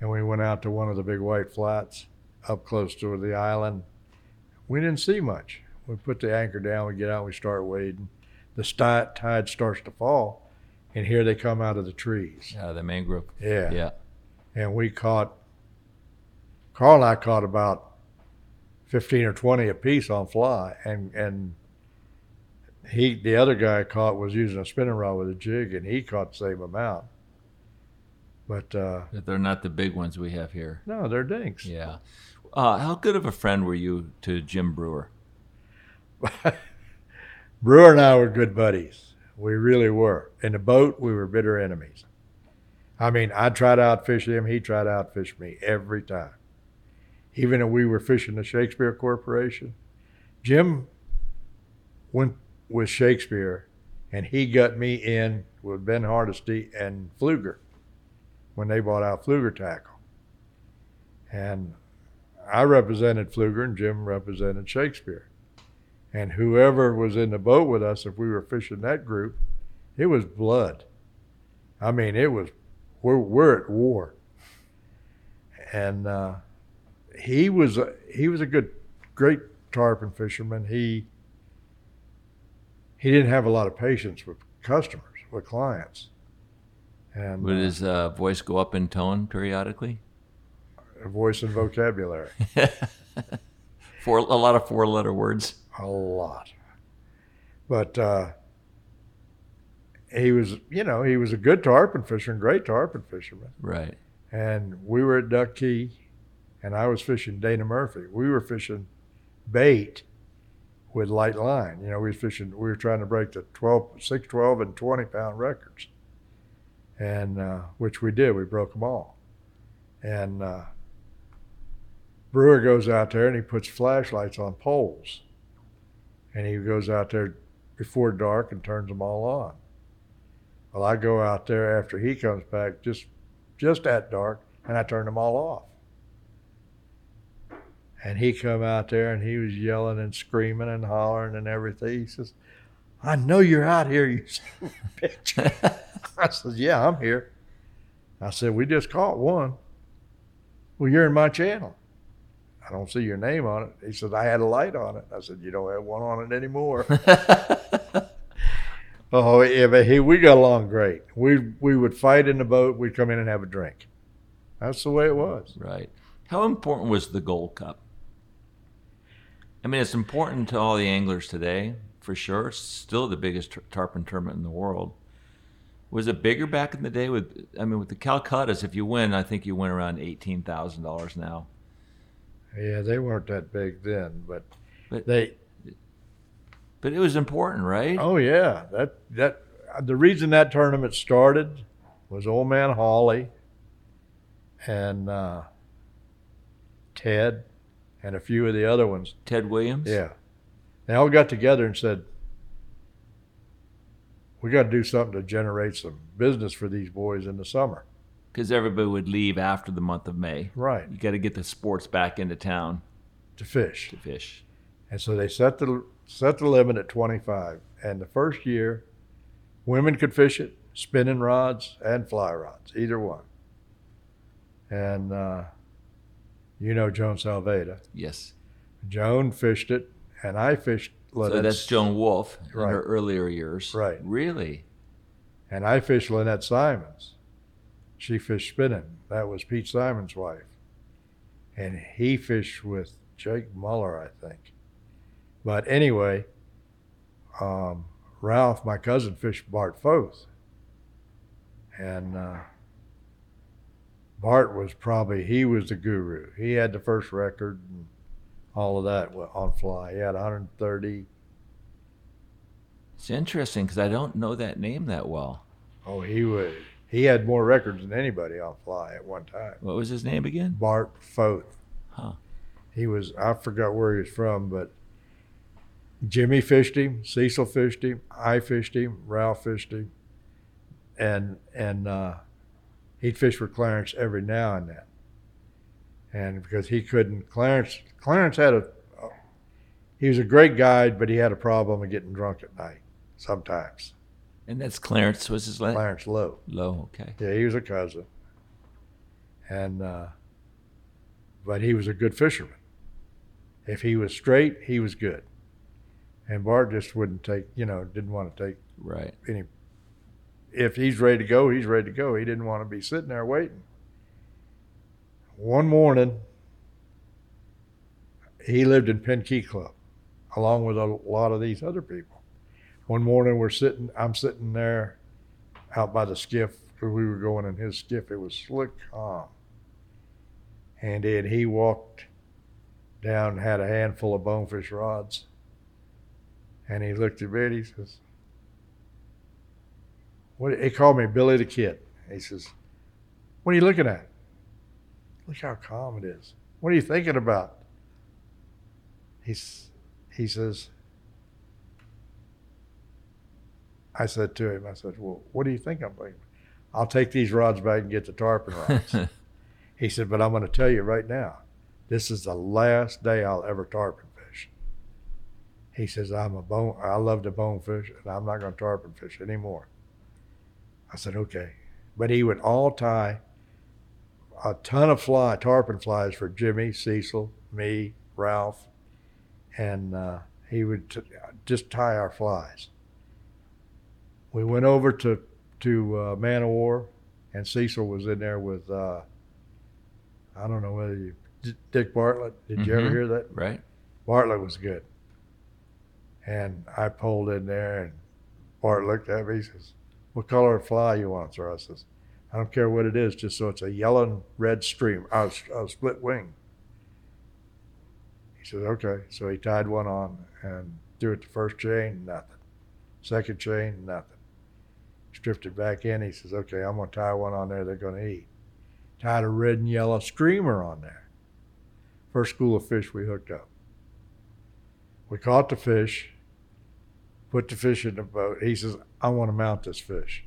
and we went out to one of the big white flats up close to the island. We didn't see much. We put the anchor down, we get out, we start wading. The tide starts to fall, and here they come out of the trees. Yeah, the mangrove. Yeah. and we caught, Carl and I caught about 15 or 20 a piece on fly, and he, the other guy caught, was using a spinning rod with a jig, and he caught the same amount. But they're not the big ones we have here. No, they're dinks. Yeah. How good of a friend were you to Jim Brewer? Brewer and I were good buddies. We really were. In the boat, we were bitter enemies. I mean, I tried to outfish him. He tried to outfish me every time. Even if we were fishing the Shakespeare Corporation, Jim went with Shakespeare, and he got me in with Ben Hardesty and Pfluger when they bought out Pfluger tackle. And I represented Pfluger, and Jim represented Shakespeare. And whoever was in the boat with us, if we were fishing that group, it was blood. I mean, it was, we're at war. And he was a good, great tarpon fisherman. He didn't have a lot of patience with customers, with clients. And would his voice go up in tone periodically? Voice and vocabulary. A lot of four-letter words. A lot. But he was a good tarpon fisherman, great tarpon fisherman. Right. And we were at Duck Key, and I was fishing Dana Murphy. We were fishing bait with light line. You know, we were trying to break the 12, 6, 12, and 20-pound records, and which we did. We broke them all. And Brewer goes out there and he puts flashlights on poles. And he goes out there before dark and turns them all on. Well, I go out there after he comes back, just at dark, and I turn them all off. And he come out there and he was yelling and screaming and hollering and everything. He says, "I know you're out here, you son of a bitch." I said, "Yeah, I'm here." I said, "We just caught one." "Well, you're in my channel. I don't see your name on it." He said, "I had a light on it." I said, "You don't have one on it anymore." Oh, yeah, but we got along great. We would fight in the boat. We'd come in and have a drink. That's the way it was. Right. How important was the Gold Cup? I mean, it's important to all the anglers today, for sure. It's still the biggest tarpon tournament in the world. Was it bigger back in the day? With the Calcuttas, if you win, I think you win around $18,000 now. Yeah, they weren't that big then, but it was important, right? Oh yeah, that the reason that tournament started was Old Man Hawley and Ted and a few of the other ones. Ted Williams. Yeah, they all got together and said, "We got to do something to generate some business for these boys in the summer." Because everybody would leave after the month of May. Right. You got to get the sports back into town. To fish. And so they set the limit at 25. And the first year, women could fish it, spinning rods and fly rods, either one. And you know Joan Salveda. Yes. Joan fished it, and I fished. So that's Joan Wolfe in her earlier years. Right. Really? And I fished Lynette Simons. She fished spinning. That was Pete Simon's wife. And he fished with Jake Muller, I think. But anyway, Ralph, my cousin, fished Bart Foth. And Bart was he was the guru. He had the first record and all of that on fly. He had 130. It's interesting because I don't know that name that well. Oh, He had more records than anybody on fly at one time. What was his name again? Bart Foth. Huh. I forgot where he was from, but Jimmy fished him, Cecil fished him, I fished him, Ralph fished him, and he'd fish for Clarence every now and then. And because he couldn't, Clarence had he was a great guide, but he had a problem with getting drunk at night sometimes. And that's Clarence, was his last? Clarence Lowe. Lowe, okay. Yeah, he was a cousin. And, but he was a good fisherman. If he was straight, he was good. And Bart just didn't want to take any. If he's ready to go, he's ready to go. He didn't want to be sitting there waiting. one morning, he lived in Penn Key Club, along with a lot of these other people. One morning I'm sitting there out by the skiff, because we were going in his skiff. It was slick calm. And then he walked down, had a handful of bonefish rods, and he looked at me and he says, "What?" He called me Billy the Kid. He says, "What are you looking at? Look how calm it is. What are you thinking about?" He says, I said to him, I said, "Well, what do you think I'm thinking? I'll take these rods back and get the tarpon rods." He said, "But I'm going to tell you right now, this is the last day I'll ever tarpon fish." He says, I love to bonefish, and I'm not going to tarpon fish anymore." I said, "Okay." But he would all tie a ton of tarpon flies for Jimmy, Cecil, me, Ralph, and he would just tie our flies. We went over to Man of War, and Cecil was in there with, I don't know whether you, Dick Bartlett. Did you ever hear that? Right. Bartlett was good. And I pulled in there, and Bart looked at me. He says, "What color of fly you want, sir?" I says, "I don't care what it is, just so it's a yellow and red stream, a split wing." He says, "Okay." So he tied one on and threw it the first chain, nothing. Second chain, nothing. Stripped it back in. He says, "Okay, I'm going to tie one on there they're going to eat." Tied a red and yellow streamer on there. First school of fish we hooked up. We caught the fish, put the fish in the boat. He says, "I want to mount this fish.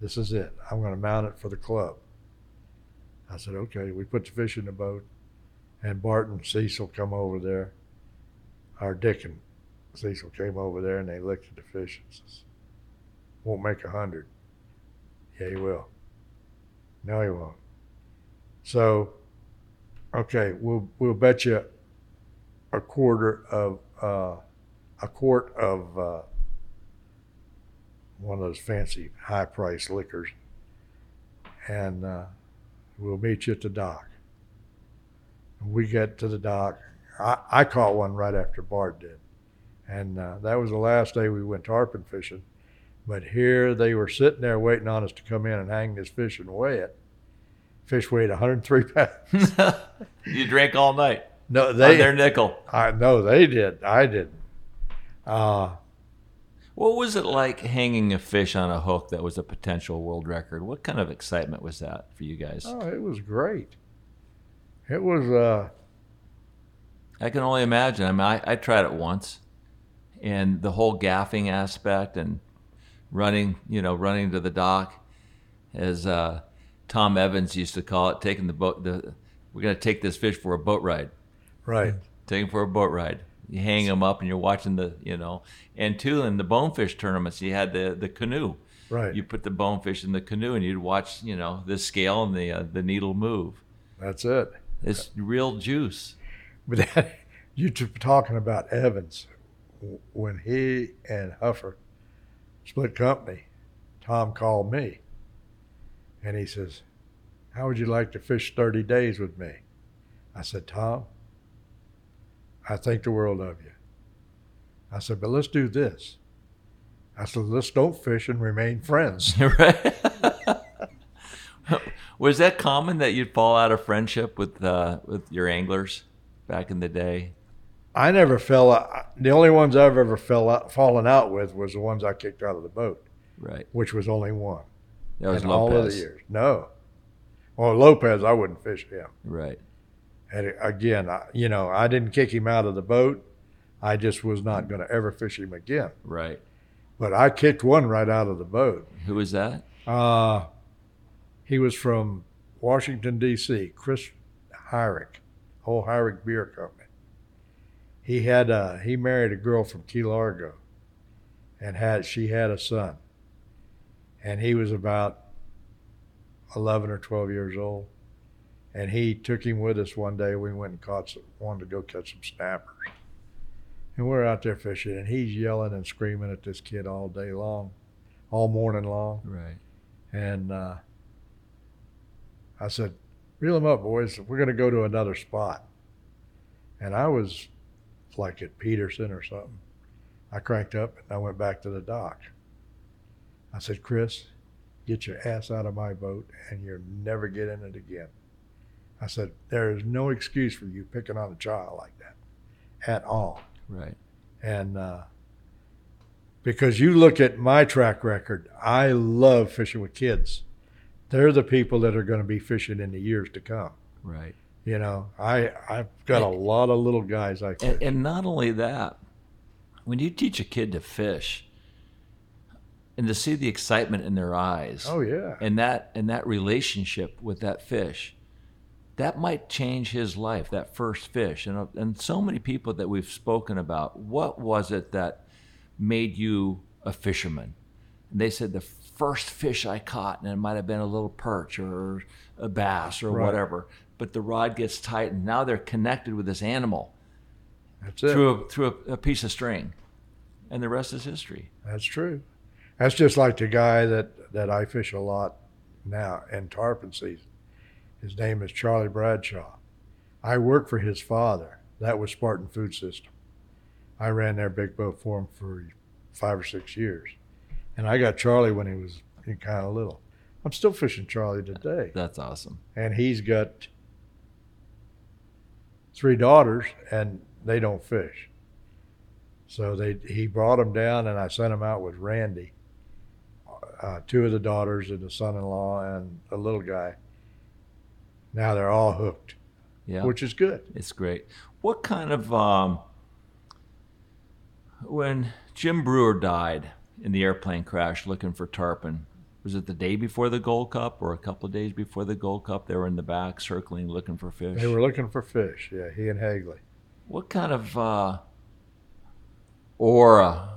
This is it. I'm going to mount it for the club." I said, "Okay." We put the fish in the boat, and Bart and Cecil come over there, or Dick and Cecil came over there, and they looked at the fish and says, "Won't make 100. "Yeah, he will." "No, he won't." "So, okay, we'll bet you a quart of one of those fancy high-priced liquors, and we'll meet you at the dock." We get to the dock. I caught one right after Bart did. And that was the last day we went tarpon fishing. But here they were sitting there waiting on us to come in and hang this fish and weigh it. Fish weighed 103 pounds. You drank all night. No, they on their nickel. I know they did. I didn't. What was it like hanging a fish on a hook that was a potential world record? What kind of excitement was that for you guys? Oh, it was great. It was. I can only imagine. I mean, I tried it once. And the whole gaffing aspect and running to the dock, as Tom Evans used to call it, taking the boat. We're going to take this fish for a boat ride. Right. Take him for a boat ride. You hang him up, and you're watching and two, in the bonefish tournaments, you had the canoe. Right. You put the bonefish in the canoe, and you'd watch, the scale and the needle move. That's it. It's real juice. But you're talking about Evans. When he and Huffer split company, Tom called me, and he says, "How would you like to fish 30 days with me?" I said, "Tom, I think the world of you." I said, "But let's do this." I said, "Let's don't fish and remain friends." Right. Was that common that you'd fall out of friendship with your anglers back in the day? I never fell out. The only ones I've ever fallen out with was the ones I kicked out of the boat. Right. Which was only one. That was in Lopez. All of the years. No. Well, Lopez, I wouldn't fish him. Right. And again, I didn't kick him out of the boat. I just was not going to ever fish him again. Right. But I kicked one right out of the boat. Who was that? He was from Washington, D.C., Chris Hyrick, whole Hyrick Beer Company. He had he married a girl from Key Largo, and she had a son. And he was about 11 or 12 years old, and he took him with us one day. We went and wanted to go catch some snappers, and we're out there fishing, and he's yelling and screaming at this kid all day long, all morning long. Right. And I said, reel them up, boys. We're going to go to another spot. And I was like at Peterson or something. I cranked up and I went back to the dock. I said, Chris, get your ass out of my boat and you'll never get in it again. I said, there is no excuse for you picking on a child like that at all. Right. And because you look at my track record, I love fishing with kids. They're the people that are going to be fishing in the years to come. Right. You know, I've got a lot of little guys I fish. And not only that, when you teach a kid to fish and to see the excitement in their eyes. Oh, yeah. And that relationship with that fish, that might change his life, that first fish. And so many people that we've spoken about, what was it that made you a fisherman? And they said the first fish I caught, and it might have been a little perch or a bass or right. whatever, but the rod gets tight, and now they're connected with this animal. That's it. Through a piece of string, and the rest is history. That's true. That's just like the guy that I fish a lot now in tarpon season. His name is Charlie Bradshaw. I worked for his father. That was Spartan Food System. I ran their big boat for him for 5 or 6 years. And I got Charlie when he was kind of little. I'm still fishing Charlie today. That's awesome. And he's got 3 daughters, and they don't fish. So he brought them down, and I sent them out with Randy, 2 of the daughters and the son-in-law and a little guy. Now they're all hooked, yeah, which is good. It's great. What kind of when Jim Brewer died in the airplane crash looking for tarpon, was it the day before the Gold Cup or a couple of days before the Gold Cup? They were in the back circling, looking for fish. They were looking for fish, yeah, he and Hagley. What kind of aura,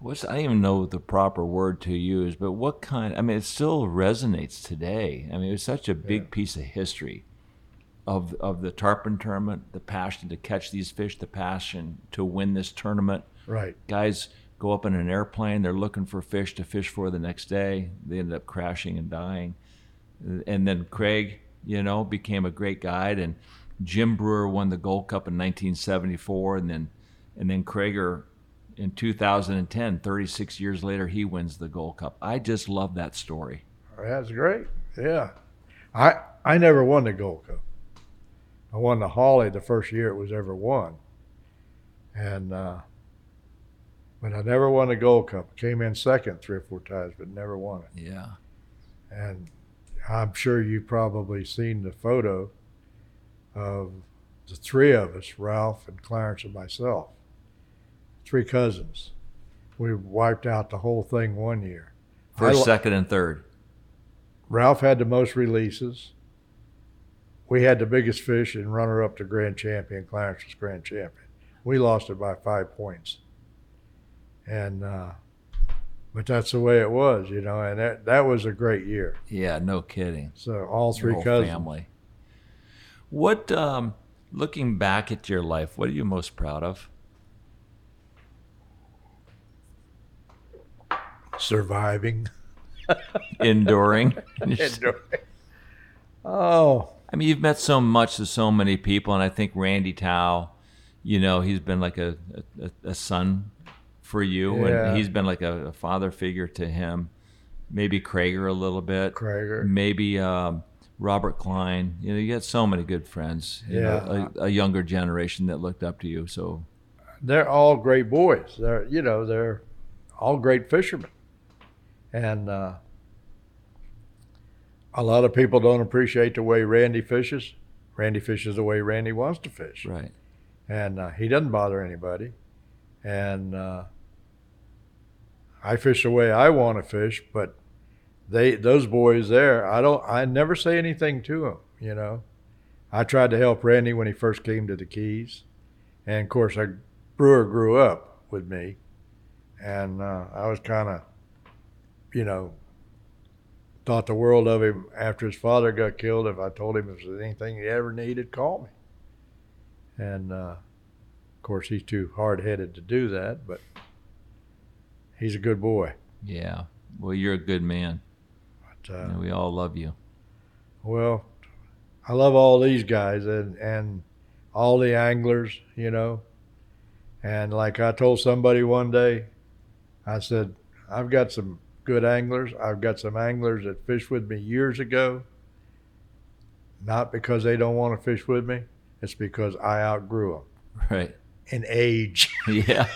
I don't even know the proper word to use, but what kind, I mean, it still resonates today. I mean, it was such a big piece of history of the tarpon tournament, the passion to catch these fish, the passion to win this tournament. Right. Guys go up in an airplane, they're looking for fish to fish for the next day. They ended up crashing and dying. And then Craig, became a great guide, and Jim Brewer won the Gold Cup in 1974, and then Craig in 2010, 36 years later, he wins the Gold Cup. I just love that story. That's great. Yeah. I never won the Gold Cup. I won the Hawley the first year it was ever won. And but I never won the Gold Cup. Came in second 3 or 4 times, but never won it. Yeah. And I'm sure you've probably seen the photo of the 3 of us, Ralph and Clarence and myself, 3 cousins. We wiped out the whole thing one year. First, second, and third. Ralph had the most releases. We had the biggest fish and runner-up to grand champion. Clarence was grand champion. We lost it by 5 points. And but that's the way it was, and that was a great year. Yeah, no kidding. So all 3 cousins. Whole family. What, looking back at your life, what are you most proud of? Surviving. Enduring. Oh. I mean, you've met so much to so many people, and I think Randy Tao, he's been like a son for you, yeah. And he's been like a father figure to him. Maybe Crager a little bit. Crager. Maybe... Robert Klein, you got so many good friends, a younger generation that looked up to you. So they're all great boys. They're, they're all great fishermen. And a lot of people don't appreciate the way Randy fishes. Randy fishes the way Randy wants to fish. Right. And he doesn't bother anybody. And I fish the way I want to fish, but those boys there, I never say anything to them, I tried to help Randy when he first came to the Keys. And of course, Brewer grew up with me. And I was kind of, thought the world of him after his father got killed. If I told him if there was anything he ever needed, call me. And of course, he's too hard-headed to do that, but he's a good boy. Yeah. Well, you're a good man. We all love you. well, I love all these guys and all the anglers, you know. And like I told somebody one day, I said, I've got some good anglers. I've got some anglers that fished with me years ago. Not because they don't want to fish with me. It's because I outgrew them. Right. In age. Yeah.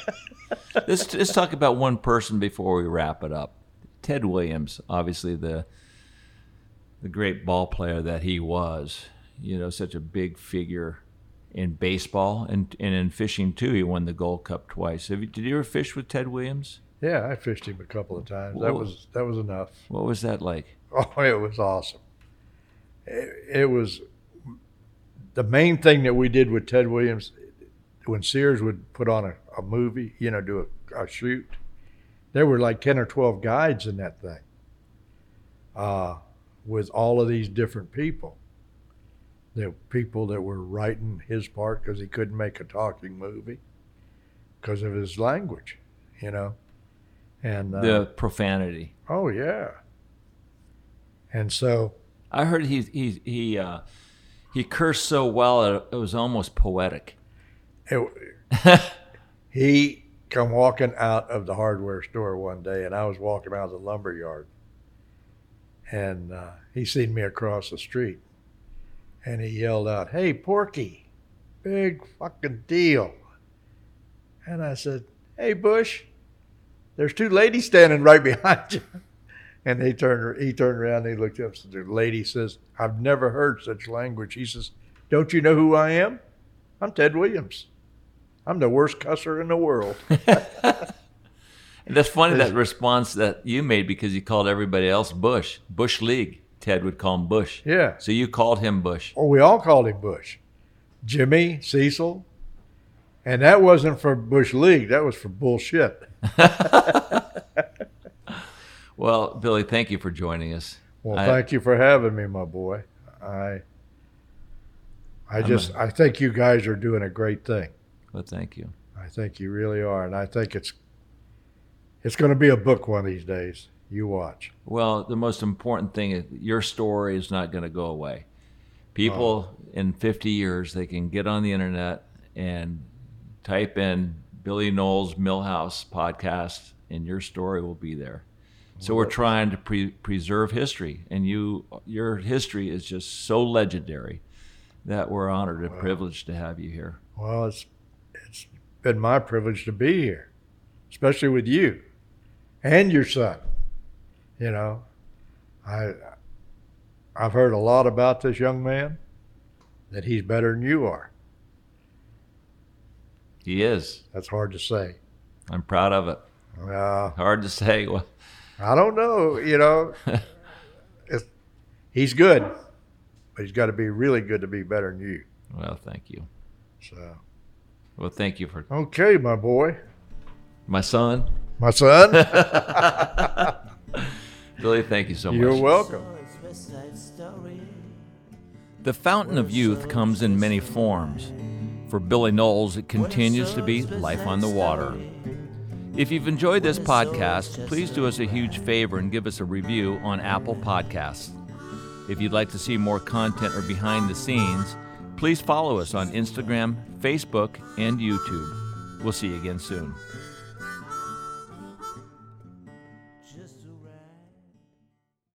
Let's talk about one person before we wrap it up. Ted Williams, obviously the great ball player that he was, you know, such a big figure in baseball and in fishing too. He won the Gold Cup twice. Did you ever fish with Ted Williams? Yeah, I fished him a couple of times. That was enough. What was that like? Oh, it was awesome. It was the main thing that we did with Ted Williams. When Sears would put on a movie, you know, do a shoot, there were like 10 or 12 guides in that thing with all of these different people. The people that were writing his part because he couldn't make a talking movie because of his language, you know. And the profanity. Oh, yeah. And so... I heard he cursed so well it was almost poetic. He come walking out of the hardware store one day, and I was walking out of the lumber yard, and he seen me across the street, and he yelled out, "Hey, Porky, big fucking deal." And I said, "Hey, Bush, there's two ladies standing right behind you." And he turned around, and he looked up, and the lady says, "I've never heard such language." He says, "Don't you know who I am? I'm Ted Williams. I'm the worst cusser in the world." And that's funny, that response that you made, because you called everybody else Bush. Bush League. Ted would call him Bush. Yeah. So you called him Bush. Oh, we all called him Bush. Jimmy, Cecil. And that wasn't for Bush League. That was for bullshit. Well, Billy, thank you for joining us. Well, thank you for having me, my boy. I think you guys are doing a great thing. Well, thank you. I think you really are, and I think it's going to be a book one of these days. You watch. Well, the most important thing is your story is not going to go away. People in 50 years, they can get on the internet and type in Billy Knowles Millhouse podcast, and your story will be there. So we're trying to preserve history, and your history is just so legendary that we're honored and privileged to have you here. Well, it's been my privilege to be here, especially with you and your son. You know, I've heard a lot about this young man, that he's better than you are. He is. That's hard to say. I'm proud of it. Hard to say. Well, I don't know, you know. He's good, but he's got to be really good to be better than you. Well, thank you. So... Well, thank you for... Okay, my boy. My son. My son? Billy, thank you so much. You're welcome. The fountain of youth comes in many forms. For Billy Knowles, it continues to be life on the water. If you've enjoyed this podcast, please do us a huge favor and give us a review on Apple Podcasts. If you'd like to see more content or behind the scenes, please follow us on Instagram, Facebook, and YouTube. We'll see you again soon.